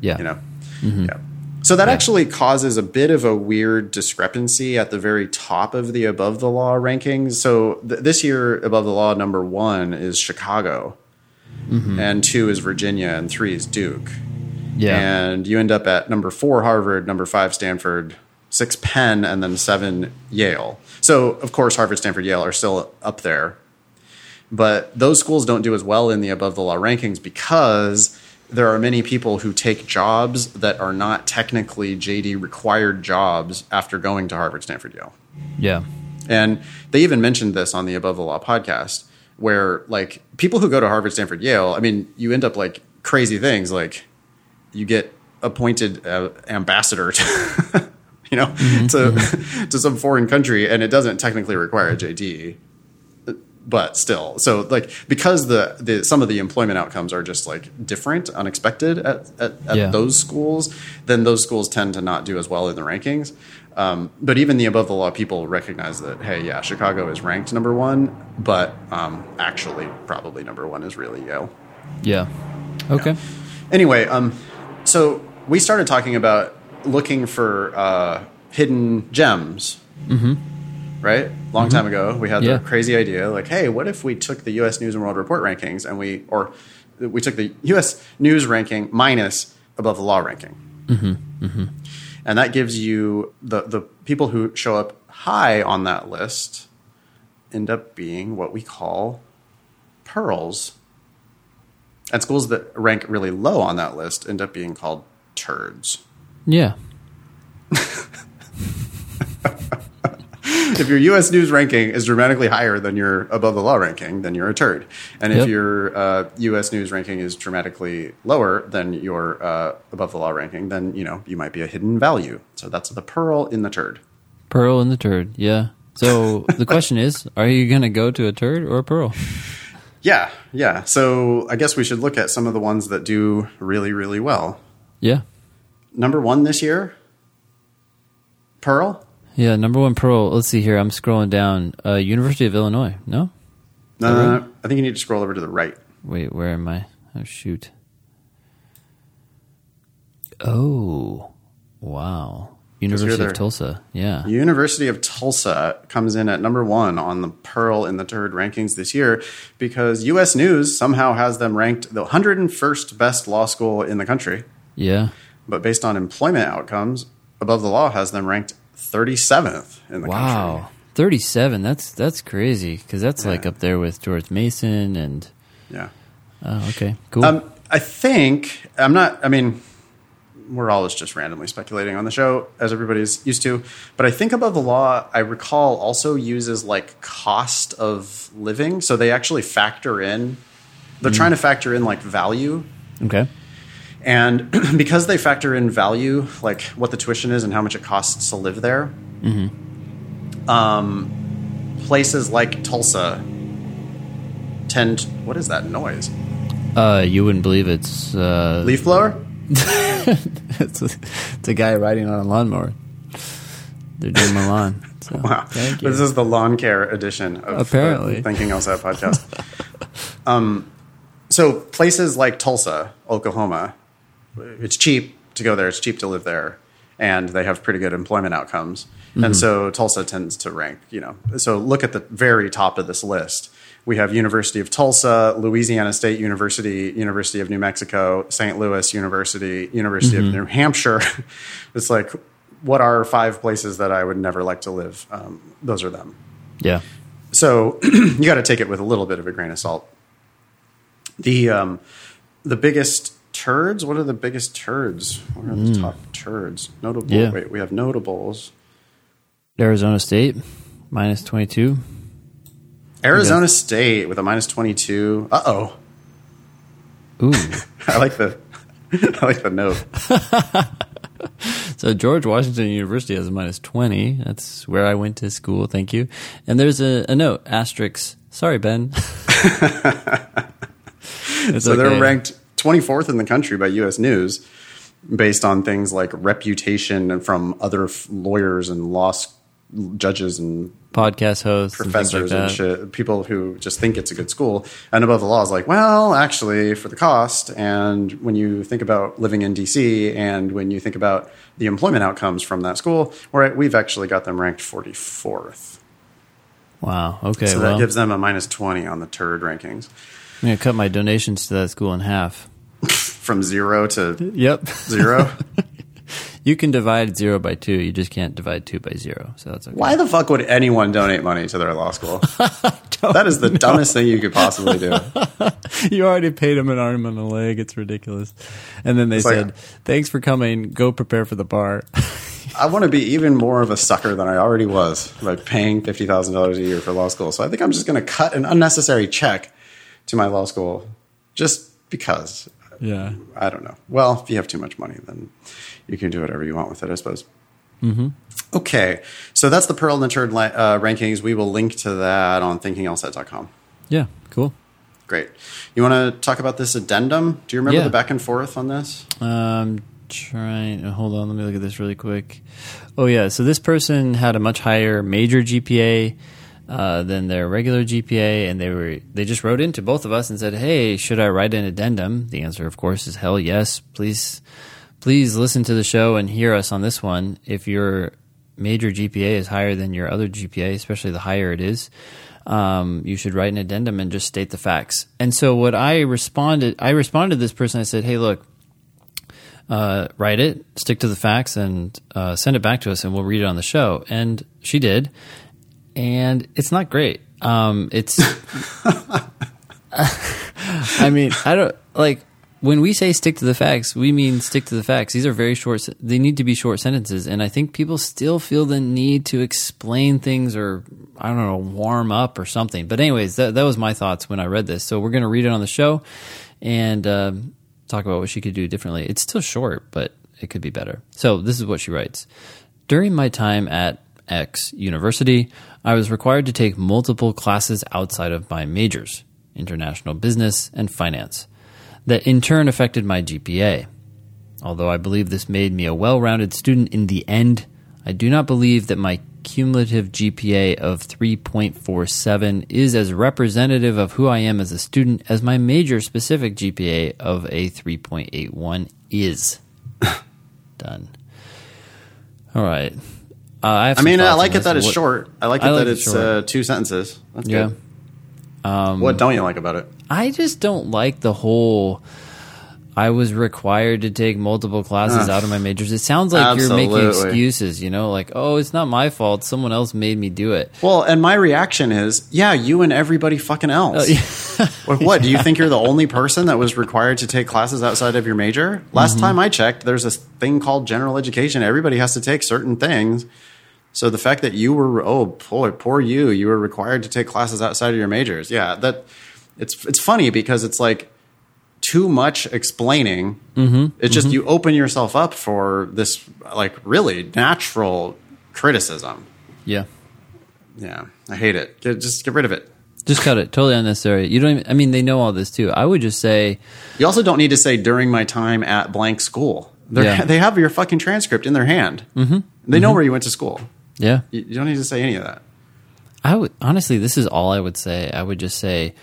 Yeah. You know? Mm-hmm. Yeah. So that actually causes a bit of a weird discrepancy at the very top of the Above the Law rankings. So this year, Above the Law number 1 is Chicago, mm-hmm. and 2 is Virginia, and 3 is Duke. Yeah. And you end up at number 4, Harvard, number 5, Stanford, 6, Penn, and then 7, Yale. So, of course, Harvard, Stanford, Yale are still up there. But those schools don't do as well in the Above the Law rankings because there are many people who take jobs that are not technically JD required jobs after going to Harvard, Stanford, Yale. Yeah. And they even mentioned this on the Above the Law podcast where, like, people who go to Harvard, Stanford, Yale, I mean, you end up, like, crazy things. Like, you get appointed ambassador to, you know, mm-hmm. to some foreign country, and it doesn't technically require a JD. But still, so like because the some of the employment outcomes are just like different, unexpected at those schools, then those schools tend to not do as well in the rankings. But even the Above the Law people recognize that, hey, yeah, Chicago is ranked number 1, but actually probably number 1 is really Yale. Yeah. Okay. Yeah. Anyway, so we started talking about looking for hidden gems. Mm-hmm. Right? Long mm-hmm. time ago, we had the crazy idea, like, hey, what if we took the U.S. News and World Report rankings and we took the U.S. News ranking minus Above the Law ranking? Mm-hmm. Mm-hmm. And that gives you the people who show up high on that list end up being what we call pearls. And schools that rank really low on that list end up being called turds. Yeah. If your U.S. News ranking is dramatically higher than your Above the Law ranking, then you're a turd. And if your U.S. News ranking is dramatically lower than your Above the Law ranking, then, you know, you might be a hidden value. So that's the pearl in the turd. Pearl in the turd, yeah. So the question is, are you going to go to a turd or a pearl? Yeah, yeah. So I guess we should look at some of the ones that do really, really well. Yeah. Number 1 this year, pearl. Yeah, number 1 pearl. Let's see here. I'm scrolling down. University of Illinois. No? No. I think you need to scroll over to the right. Wait, where am I? Oh, shoot. Oh, wow. University of Tulsa. Yeah. University of Tulsa comes in at number 1 on the pearl in the turd rankings this year because US News somehow has them ranked the 101st best law school in the country. Yeah. But based on employment outcomes, Above the Law has them ranked 37th in the country. Wow, 37. That's crazy because that's like up there with George Mason and Oh, okay, cool. I think I'm not. I mean, we're always just randomly speculating on the show as everybody's used to. But I think Above the Law, I recall, also uses like cost of living, so they actually factor in. They're trying to factor in like value. Okay. And because they factor in value, like what the tuition is and how much it costs to live there, mm-hmm. Places like Tulsa tend... What is that noise? You wouldn't believe it's... leaf blower? It's a guy riding on a lawnmower. They're doing my lawn. So, wow. Thank you. This is the lawn care edition of the Thinking LSAT podcast. So places like Tulsa, Oklahoma... It's cheap to go there. It's cheap to live there. And they have pretty good employment outcomes. Mm-hmm. And so Tulsa tends to rank, you know. So look at the very top of this list. We have University of Tulsa, Louisiana State University, University of New Mexico, St. Louis University, University mm-hmm. of New Hampshire. It's like, what are 5 places that I would never like to live? Those are them. Yeah. So you got to take it with a little bit of a grain of salt. The biggest turds. What are the biggest turds? What are the top turds? Notable. Yeah. Wait, we have notables. Arizona State, minus 22. Arizona State with a minus 22. Uh-oh. Ooh. I like the note. So George Washington University has a minus 20. That's where I went to school. Thank you. And there's a note, asterisk. Sorry, Ben. So they're ranked 24th in the country by US News based on things like reputation from other lawyers and law judges and podcast hosts, professors and shit, people who just think it's a good school. And Above the Law is like, well, actually, for the cost, and when you think about living in DC, and when you think about the employment outcomes from that school, all right, we've actually got them ranked 44th. Wow. Okay. So that gives them a minus 20 on the turd rankings. I'm going to cut my donations to that school in half. From zero to... Yep. Zero? You can divide zero by two. You just can't divide two by zero. So that's okay. Why the fuck would anyone donate money to their law school? That is the dumbest thing you could possibly do. You already paid them an arm and a leg. It's ridiculous. And then they said, thanks for coming. Go prepare for the bar. I want to be even more of a sucker than I already was by paying $50,000 a year for law school. So I think I'm just going to cut an unnecessary check to my law school just because. Yeah. I don't know. Well, if you have too much money, then you can do whatever you want with it, I suppose. Mm-hmm. Okay. So that's the Pearl and the Turd rankings. We will link to that on thinkinglsat.com. Yeah. Cool. Great. You want to talk about this addendum? Do you remember the back and forth on this? Hold on. Let me look at this really quick. Oh, yeah. So this person had a much higher major GPA than their regular GPA, and they just wrote into both of us and said, hey, should I write an addendum? The answer, of course, is hell yes. Please listen to the show and hear us on this one. If your major GPA is higher than your other GPA, especially the higher it is, you should write an addendum and just state the facts. And so what I responded to this person. I said, hey, look, write it, stick to the facts, and send it back to us, and we'll read it on the show. And she did. And it's not great. I mean, I don't like when we say stick to the facts, we mean stick to the facts. These are very short. They need to be short sentences. And I think people still feel the need to explain things or, I don't know, warm up or something. But anyways, that was my thoughts when I read this. So we're going to read it on the show and talk about what she could do differently. It's still short, but it could be better. So this is what she writes. During my time at X University, I was required to take multiple classes outside of my majors, international business and finance, that in turn affected my GPA. Although I believe this made me a well-rounded student in the end, I do not believe that my cumulative GPA of 3.47 is as representative of who I am as a student as my major-specific GPA of a 3.81 is. Done. All right. I like it that it's short. I like it that it's two sentences. That's good. What don't you like about it? I just don't like the whole I was required to take multiple classes out of my majors. It sounds like you're making excuses, you know, like, oh, it's not my fault. Someone else made me do it. Well, and my reaction is, yeah, you and everybody fucking else. What, do you think you're the only person that was required to take classes outside of your major? Last time I checked, there's this thing called general education. Everybody has to take certain things. So the fact that you were, poor you were required to take classes outside of your majors. Yeah, it's funny because it's like too much explaining. It's just you open yourself up for this like really natural criticism. Yeah. Yeah, I hate it. Just get rid of it. Just cut it. Totally unnecessary. You don't even, I mean, they know all this too. I would just say... You also don't need to say during my time at blank school. They have your fucking transcript in their hand. They know where you went to school. Yeah. You don't need to say any of that. Honestly, this is all I would say. I would just say,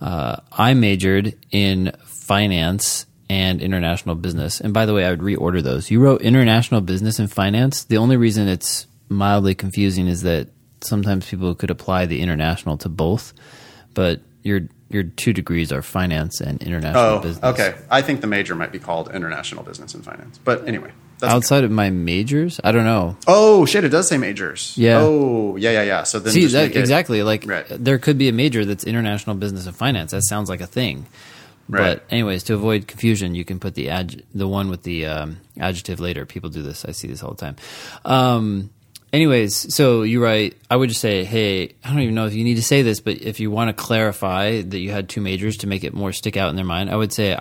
I majored in finance and international business. And by the way, I would reorder those. You wrote international business and finance. The only reason it's mildly confusing is that sometimes people could apply the international to both, but your 2 degrees are finance and international business. Okay. I think the major might be called international business and finance. But anyway. Outside of my majors? I don't know. Oh, shit, it does say majors. Yeah. Oh, yeah. So then exactly. Like, right. There could be a major that's international business and finance. That sounds like a thing. Right. But anyways, to avoid confusion, you can put the one with the adjective later. People do this. I see this all the time. Anyways, so you write, I would just say, hey, I don't even know if you need to say this, but if you want to clarify that you had two majors to make it more stick out in their mind, I would say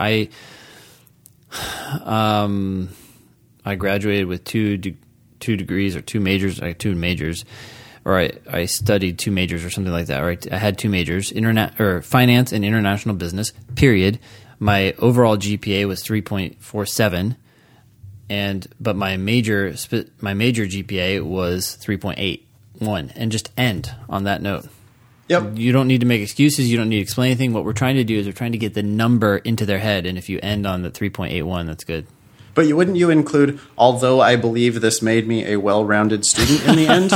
I graduated with two degrees or two majors, or I studied two majors or something like that. Or I had two majors, finance and international business, period. My overall GPA was 3.47. But my major GPA was 3.81, and just end on that note. Yep. You don't need to make excuses. You don't need to explain anything. What we're trying to do is we're trying to get the number into their head, and if you end on the 3.81, that's good. But wouldn't you include, although I believe this made me a well-rounded student in the end?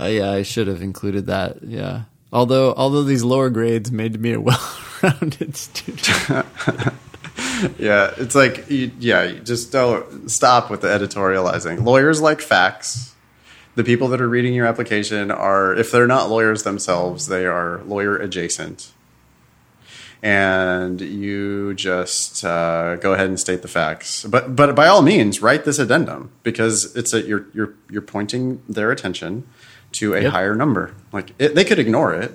Yeah, I should have included that, yeah. Although these lower grades made me a well-rounded student. Yeah, it's like, you just don't stop with the editorializing. Lawyers like facts. The people that are reading your application are, if they're not lawyers themselves, they are lawyer adjacent. And you just go ahead and state the facts. But by all means, write this addendum, because it's you're pointing their attention to a higher number. Like they could ignore it.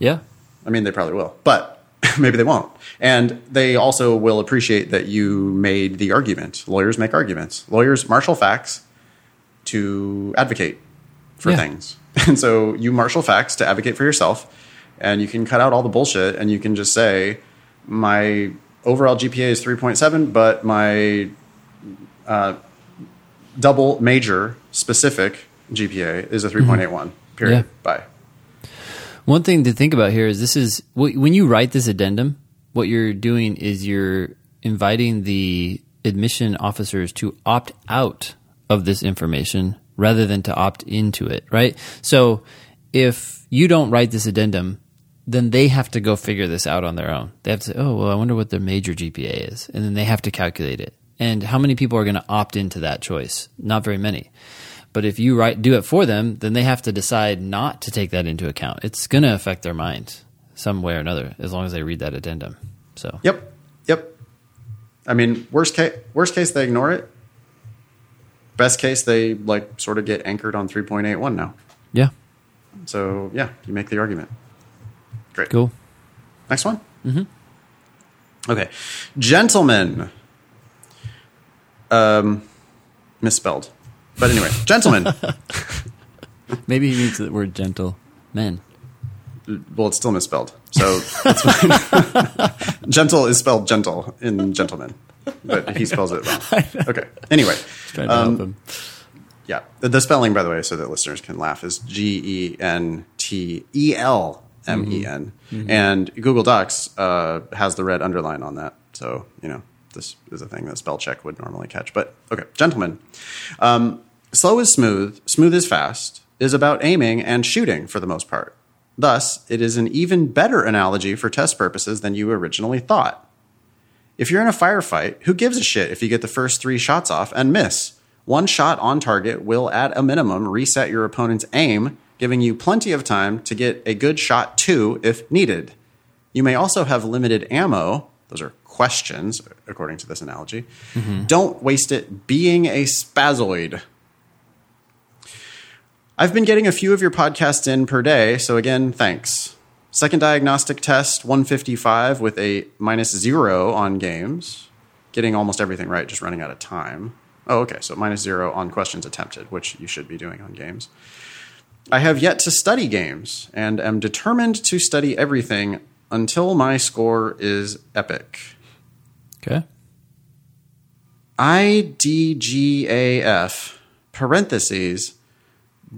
Yeah, I mean they probably will, but. Maybe they won't. And they also will appreciate that you made the argument. Lawyers make arguments. Lawyers marshal facts to advocate for things. And so you marshal facts to advocate for yourself, and you can cut out all the bullshit, and you can just say, my overall GPA is 3.7, but my double major specific GPA is a 3.81, period. Yeah. Bye. One thing to think about here is this is – when you write this addendum, what you're doing is you're inviting the admission officers to opt out of this information rather than to opt into it, right? So if you don't write this addendum, then they have to go figure this out on their own. They have to say, oh, well, I wonder what their major GPA is, and then they have to calculate it. And how many people are going to opt into that choice? Not very many. But if you do it for them, then they have to decide not to take that into account. It's going to affect their mind some way or another, as long as they read that addendum. So. Yep. I mean, worst case, they ignore it. Best case, they like sort of get anchored on 3.81 now. Yeah. So yeah, you make the argument. Great. Cool. Next one. Mm-hmm. Okay, gentlemen. Misspelled. But anyway, gentlemen. Maybe he needs the word gentle. Men. Well, it's still misspelled. So that's fine. Gentle is spelled gentle in gentleman. But he spells it wrong. Okay. Anyway. Just trying to help him. Yeah. The spelling, by the way, so that listeners can laugh, is GENTELMEN. Mm-hmm. And Google Docs has the red underline on that. So, you know, this is a thing that spell check would normally catch. But okay, gentlemen. Slow is smooth, smooth is fast, is about aiming and shooting for the most part. Thus, it is an even better analogy for test purposes than you originally thought. If you're in a firefight, who gives a shit if you get the first three shots off and miss? One shot on target will, at a minimum, reset your opponent's aim, giving you plenty of time to get a good shot too if needed. You may also have limited ammo. Those are questions, according to this analogy. Mm-hmm. Don't waste it being a spazoid. I've been getting a few of your podcasts in per day, so again, thanks. Second diagnostic test, 155 with a -0 on games. Getting almost everything right, just running out of time. Oh, okay, so -0 on questions attempted, which you should be doing on games. I have yet to study games and am determined to study everything until my score is epic. Okay. IDGAF, parentheses,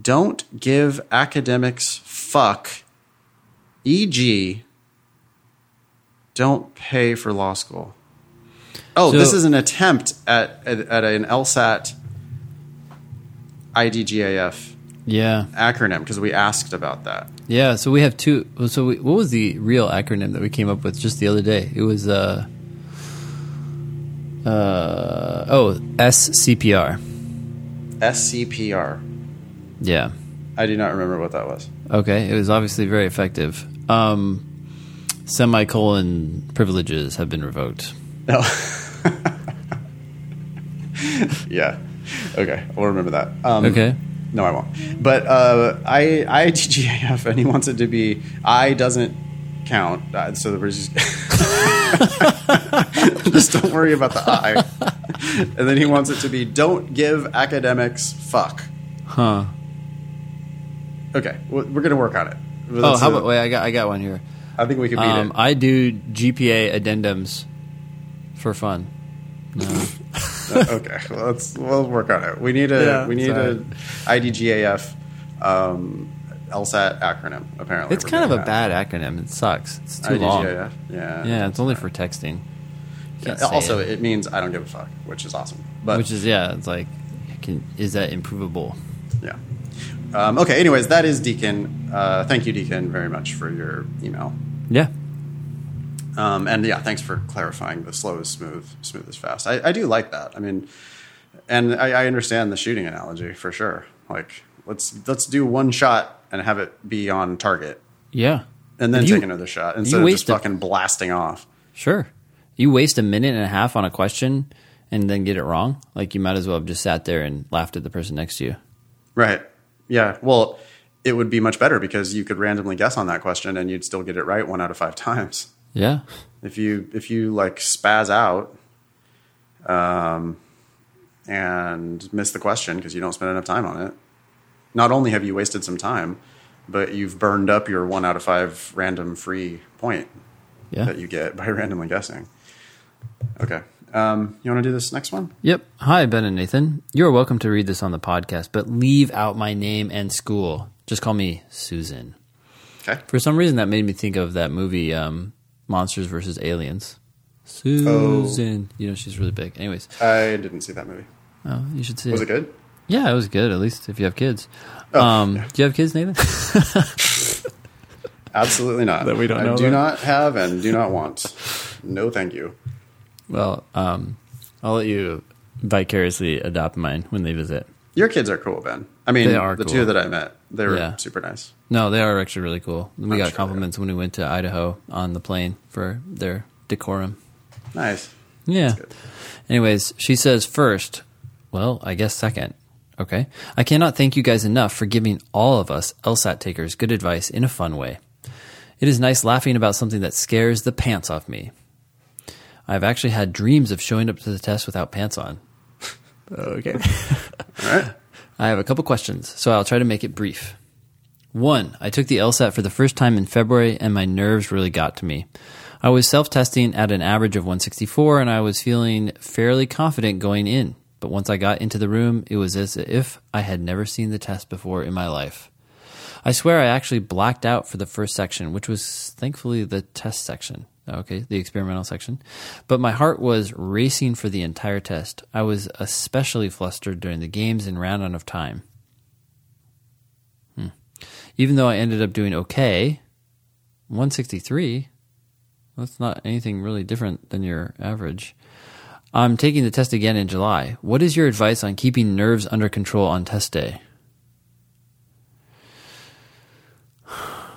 don't give academics fuck, e.g., don't pay for law school. Oh, so, this is an attempt at an LSAT IDGAF acronym, because we asked about that. Yeah, so we have two. So what was the real acronym that we came up with just the other day? It was SCPR. SCPR. Yeah. I do not remember what that was. Okay. It was obviously very effective. Semicolon privileges have been revoked. No. Yeah. Okay. I'll remember that. Okay. No, I won't. But I TGIF, and he wants it to be I doesn't count. So the British just don't worry about the I. And then he wants it to be don't give academics fuck. Huh. Okay, we're going to work on it. Oh, how about wait? I got one here. I think we can beat it. I do GPA addendums for fun. No. Okay, we'll work on it. We need a IDGAF LSAT acronym. Apparently, it's kind of a bad acronym. It sucks. It's too long. Yeah, it's only for texting. Yeah, also, it means I don't give a fuck, which is awesome. But it's like, is that improvable? Yeah. Okay. Anyways, that is Deacon. Thank you, Deacon, very much for your email. Yeah. And thanks for clarifying the slow is smooth, smooth is fast. I do like that. I mean, and I understand the shooting analogy for sure. Like, let's do one shot and have it be on target. Yeah. And then take another shot instead of just fucking blasting off. Sure. You waste a minute and a half on a question and then get it wrong. Like, you might as well have just sat there and laughed at the person next to you. Right. Yeah, well, it would be much better because you could randomly guess on that question and you'd still get it right 1 out of 5 times. Yeah. If you like spaz out and miss the question because you don't spend enough time on it, not only have you wasted some time, but you've burned up your 1 out of 5 random free point that you get by randomly guessing. Okay. You want to do this next one? Yep. Hi, Ben and Nathan. You're welcome to read this on the podcast, but leave out my name and school. Just call me Susan. Okay. For some reason, that made me think of that movie, Monsters vs. Aliens. Susan. Oh. You know, she's really big. Anyways. I didn't see that movie. Oh, you should see it. Was it good? Yeah, it was good, at least if you have kids. Oh, yeah. Do you have kids, Nathan? Absolutely not. That we don't know. I do not have and do not want. No, thank you. Well, I'll let you vicariously adopt mine when they visit. Your kids are cool, Ben. I mean, the two that I met, they were super nice. No, they are actually really cool. We got compliments when we went to Idaho on the plane for their decorum. Nice. Yeah. Anyways, she says first, well, I guess second. Okay. I cannot thank you guys enough for giving all of us LSAT takers good advice in a fun way. It is nice laughing about something that scares the pants off me. I've actually had dreams of showing up to the test without pants on. Okay. All right. I have a couple questions, so I'll try to make it brief. 1, I took the LSAT for the first time in February, and my nerves really got to me. I was self-testing at an average of 164, and I was feeling fairly confident going in. But once I got into the room, it was as if I had never seen the test before in my life. I swear I actually blacked out for the first section, which was thankfully the test section. Okay, the experimental section. But my heart was racing for the entire test. I was especially flustered during the games and ran out of time. Even though I ended up doing okay, 163, that's not anything really different than your average. I'm taking the test again in July. What is your advice on keeping nerves under control on test day?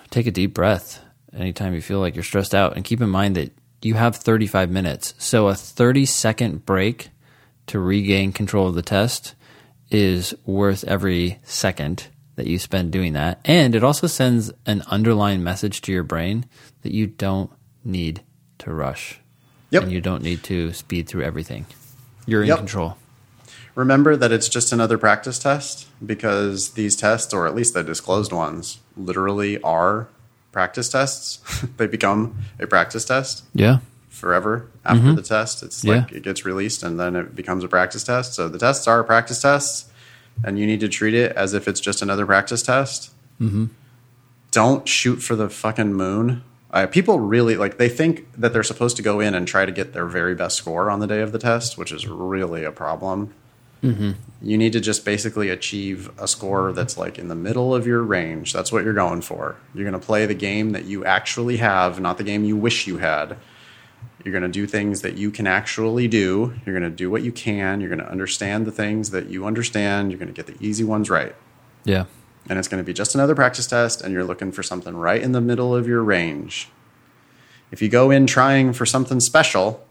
Take a deep breath anytime you feel like you're stressed out, and keep in mind that you have 35 minutes. So a 30-second break to regain control of the test is worth every second that you spend doing that. And it also sends an underlying message to your brain that you don't need to rush. Yep. And you don't need to speed through everything. You're in control. Remember that it's just another practice test, because these tests, or at least the disclosed ones, literally are practice tests. They become a practice test forever after the test. It's like it gets released and then it becomes a practice test. So the tests are practice tests, and you need to treat it as if it's just another practice test. Mm-hmm. Don't shoot for the fucking moon. People really, like, they think that they're supposed to go in and try to get their very best score on the day of the test, which is really a problem. Mm-hmm. You need to just basically achieve a score that's like in the middle of your range. That's what you're going for. You're going to play the game that you actually have, not the game you wish you had. You're going to do things that you can actually do. You're going to do what you can. You're going to understand the things that you understand. You're going to get the easy ones right. Yeah. And it's going to be just another practice test, and you're looking for something right in the middle of your range. If you go in trying for something special,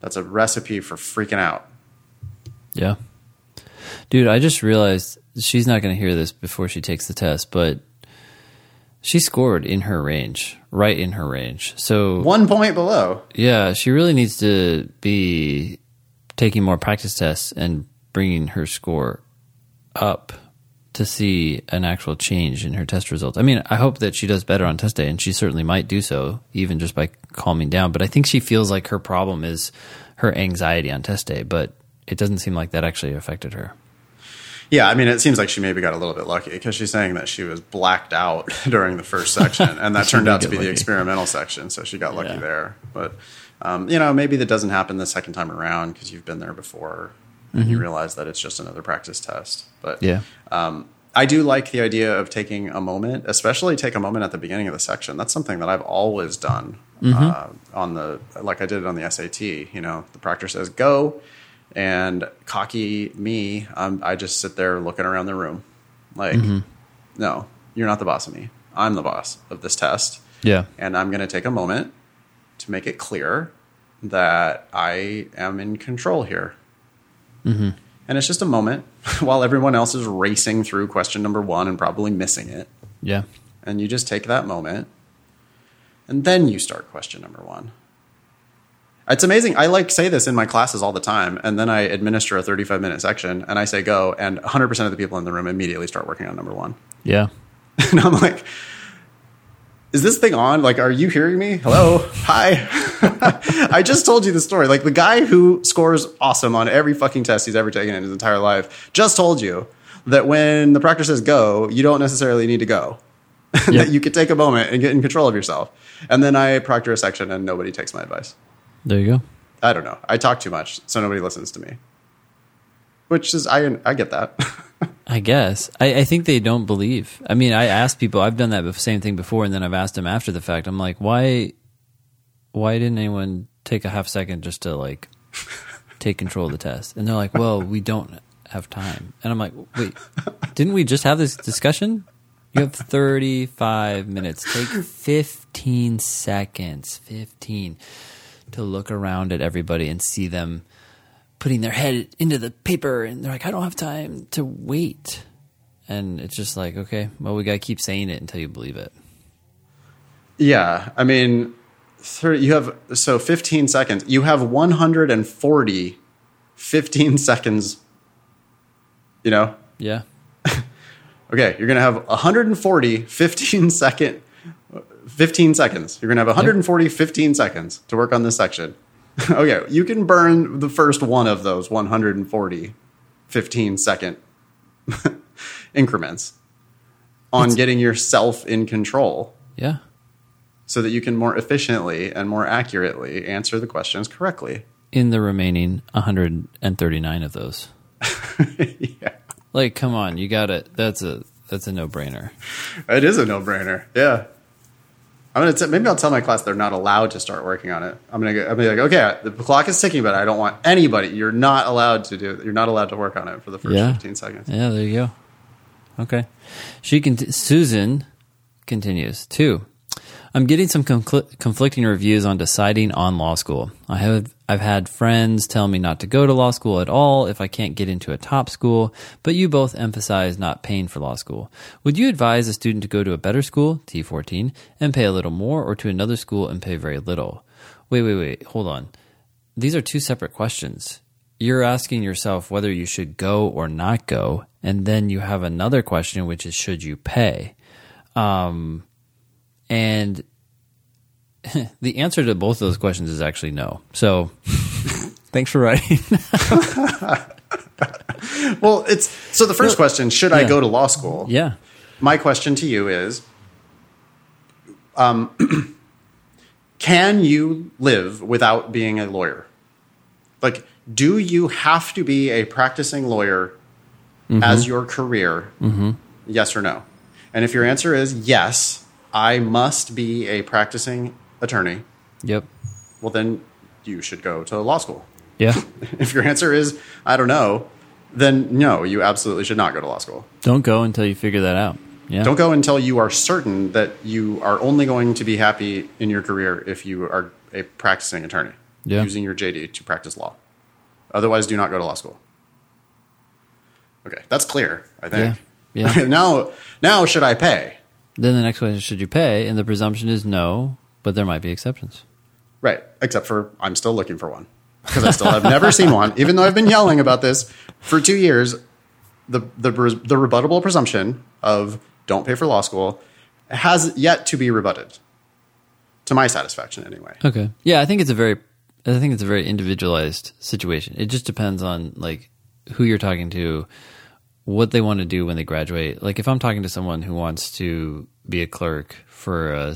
that's a recipe for freaking out. Yeah. Dude, I just realized she's not going to hear this before she takes the test, but she scored in her range, right in her range. So 1 point below. Yeah, she really needs to be taking more practice tests and bringing her score up to see an actual change in her test results. I mean, I hope that she does better on test day, and she certainly might do so, even just by calming down. But I think she feels like her problem is her anxiety on test day, but it doesn't seem like that actually affected her. Yeah, I mean, it seems like she maybe got a little bit lucky, because she's saying that she was blacked out during the first section, and that turned out to be lucky. The experimental section, so she got lucky there. But, you know, maybe that doesn't happen the second time around because you've been there before and you realize that it's just another practice test. But I do like the idea of taking a moment, especially take a moment at the beginning of the section. That's something that I've always done on the – like I did it on the SAT. You know, the proctor says, go. And cocky me, I just sit there looking around the room like, no, you're not the boss of me. I'm the boss of this test. Yeah. And I'm going to take a moment to make it clear that I am in control here. And it's just a moment while everyone else is racing through question number one and probably missing it. Yeah. And you just take that moment and then you start question number one. It's amazing. I say this in my classes all the time, and then I administer a 35-minute section, and I say go, and 100% of the people in the room immediately start working on number one. Yeah. And I'm like, is this thing on? Like, are you hearing me? Hello? Hi. I just told you the story. Like, the guy who scores awesome on every fucking test he's ever taken in his entire life just told you that when the proctor says go, you don't necessarily need to go. That you could take a moment and get in control of yourself. And then I proctor a section, and nobody takes my advice. There you go. I don't know. I talk too much, so nobody listens to me. Which is, I get that. I guess. I think they don't believe. I mean, I asked people, I've done that same thing before, and then I've asked them after the fact. I'm like, why didn't anyone take a half second just to, like, take control of the test? And they're like, well, we don't have time. And I'm like, wait, didn't we just have this discussion? You have 35 minutes. Take 15 seconds. 15 to look around at everybody and see them putting their head into the paper, and they're like, I don't have time to wait. And it's just like, okay, well, we got to keep saying it until you believe it. Yeah. I mean, you have, so 15 seconds, you have 140 15 seconds, you know? Yeah. Okay. You're going to have 140 15 seconds. You're going to have 140 15 seconds to work on this section. Okay, you can burn the first one of those 140 15-second increments on getting yourself in control. Yeah. So that you can more efficiently and more accurately answer the questions correctly. In the remaining 139 of those. Yeah. Like, come on, you got it. That's a no-brainer. It is a no-brainer, yeah. I'm gonna maybe I'll tell my class they're not allowed to start working on it. I'm gonna be like, okay, the clock is ticking, but I don't want anybody. You're not allowed to do it. You're not allowed to work on it for the first 15 seconds. Yeah, there you go. Okay, Susan continues too. I'm getting some conflicting reviews on deciding on law school. I've had friends tell me not to go to law school at all if I can't get into a top school, but you both emphasize not paying for law school. Would you advise a student to go to a better school, T-14, and pay a little more, or to another school and pay very little? Wait, hold on. These are two separate questions. You're asking yourself whether you should go or not go, and then you have another question, which is should you pay? And the answer to both of those questions is actually no. So thanks for writing. Well, the first question, should I go to law school? Yeah. My question to you is, can you live without being a lawyer? Like, do you have to be a practicing lawyer as your career? Yes or no? And if your answer is yes, I must be a practicing attorney. Yep. well, then you should go to law school. Yeah. If your answer is, I don't know, then no, you absolutely should not go to law school. Don't go until you figure that out. Yeah. Don't go until you are certain that you are only going to be happy in your career if you are a practicing attorney, yeah, using your JD to practice law. Otherwise, do not go to law school. Okay, that's clear, I think. Yeah. Yeah. Now should I pay? Then the next question, should you pay? And the presumption is no, but there might be exceptions. Right, except for I'm still looking for one because I still have never seen one. Even though I've been yelling about this for 2 years, the rebuttable presumption of don't pay for law school has yet to be rebutted, to my satisfaction, anyway. Okay. Yeah, I think it's a very individualized situation. It just depends on like who you're talking to, what they want to do when they graduate. Like if I'm talking to someone who wants to be a clerk for a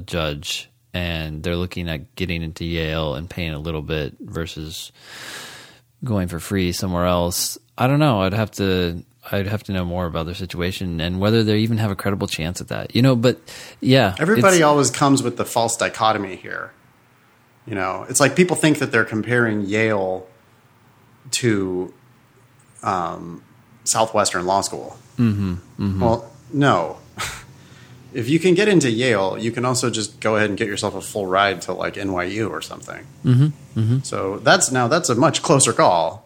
judge, and they're looking at getting into Yale and paying a little bit versus going for free somewhere else, I don't know. I'd have to know more about their situation and whether they even have a credible chance at that, but yeah. Everybody always comes with the false dichotomy here. It's like people think that they're comparing Yale to Southwestern Law School. Mm-hmm, mm-hmm. Well, no. If you can get into Yale, you can also just go ahead and get yourself a full ride to like NYU or something. Mm-hmm, mm-hmm. So that's a much closer call.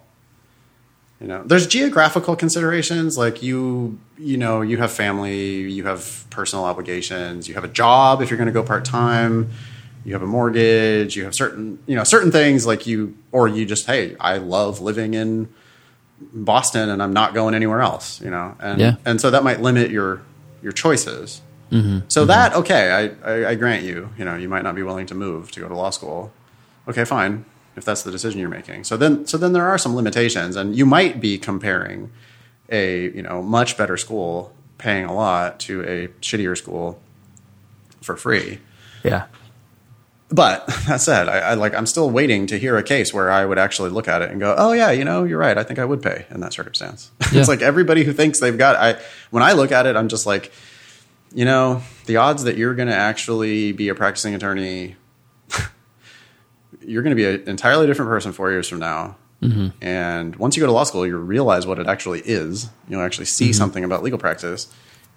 There's geographical considerations, like you have family, you have personal obligations, you have a job if you're going to go part-time, you have a mortgage, you have certain things like I love living in Boston and I'm not going anywhere else, and so that might limit your choices. Mm-hmm, so mm-hmm. That, okay, I grant you, you might not be willing to move to go to law school. Okay, fine. If that's the decision you're making. So then there are some limitations, and you might be comparing a, much better school paying a lot to a shittier school for free. Yeah. But that said, I'm still waiting to hear a case where I would actually look at it and go, oh yeah, you're right. I think I would pay in that circumstance. Yeah. It's like everybody who thinks they've got, when I look at it, I'm just like, the odds that you're going to actually be a practicing attorney, you're going to be an entirely different person 4 years from now. Mm-hmm. And once you go to law school, you realize what it actually is. You'll actually see mm-hmm. something about legal practice.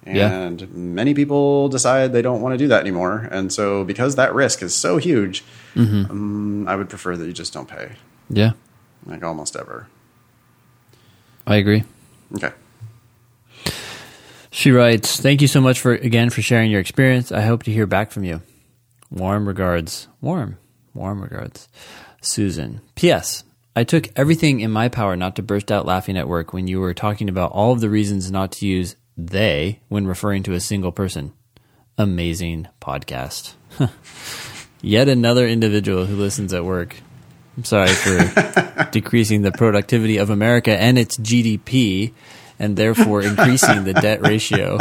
And many people decide they don't want to do that anymore. And so because that risk is so huge, mm-hmm. I would prefer that you just don't pay. Yeah. Like almost ever. I agree. Okay. She writes, thank you so much for sharing your experience. I hope to hear back from you. Warm regards. Warm regards, Susan. P.S. I took everything in my power not to burst out laughing at work when you were talking about all of the reasons not to use they when referring to a single person. Amazing podcast. Yet another individual who listens at work. I'm sorry for decreasing the productivity of America and its GDP and therefore increasing the debt ratio.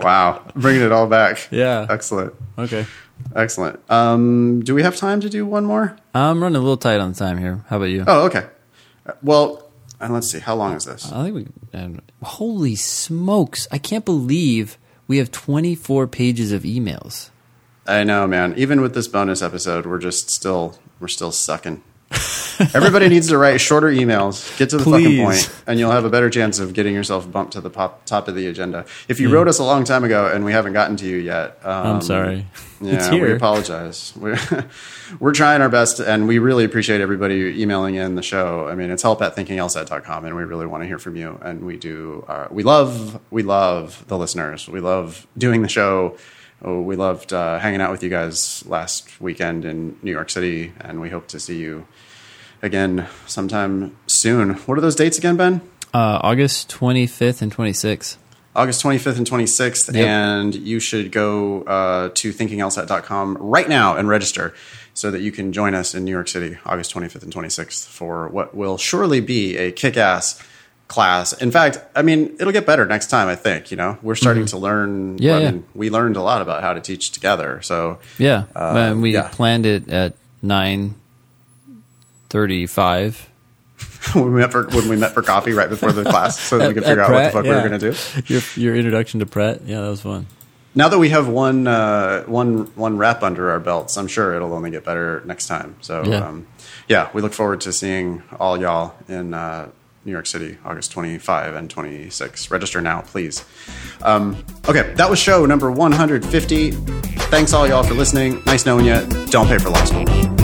Wow. Bringing it all back. Yeah. Excellent. Okay. Excellent. Do we have time to do one more? I'm running a little tight on time here. How about you? Oh, okay. Well, and let's see. How long is this? I think holy smokes. I can't believe we have 24 pages of emails. I know, man. Even with this bonus episode, we're still sucking. Everybody needs to write shorter emails. Get to the fucking point, and you'll have a better chance of getting yourself bumped to the top of the agenda. If you wrote us a long time ago and we haven't gotten to you yet, I'm sorry. Yeah, it's here. We apologize. We're trying our best, and we really appreciate everybody emailing in the show. I mean, it's help@thinkinglsat.com, and we really want to hear from you. And we do. We love the listeners. We love doing the show. We loved hanging out with you guys last weekend in New York City, and we hope to see you again sometime soon. What are those dates again, Ben? August 25th and 26th. August 25th and 26th, yep. And you should go to thinkinglsat.com right now and register so that you can join us in New York City, August 25th and 26th, for what will surely be a kick-ass class. In fact, I mean, it'll get better next time, I think, We're starting to learn. Yeah, we learned a lot about how to teach together. So yeah, we planned it at 9:35 when we met for coffee right before the class so that we could figure out what the fuck we were going to do. Your introduction to Pret. Yeah, that was fun. Now that we have one rep under our belts, I'm sure it'll only get better next time. So, yeah, we look forward to seeing all y'all in New York City, August 25 and 26. Register now, please. Okay, that was show number 150. Thanks all y'all for listening. Nice knowing you. Don't pay for law school.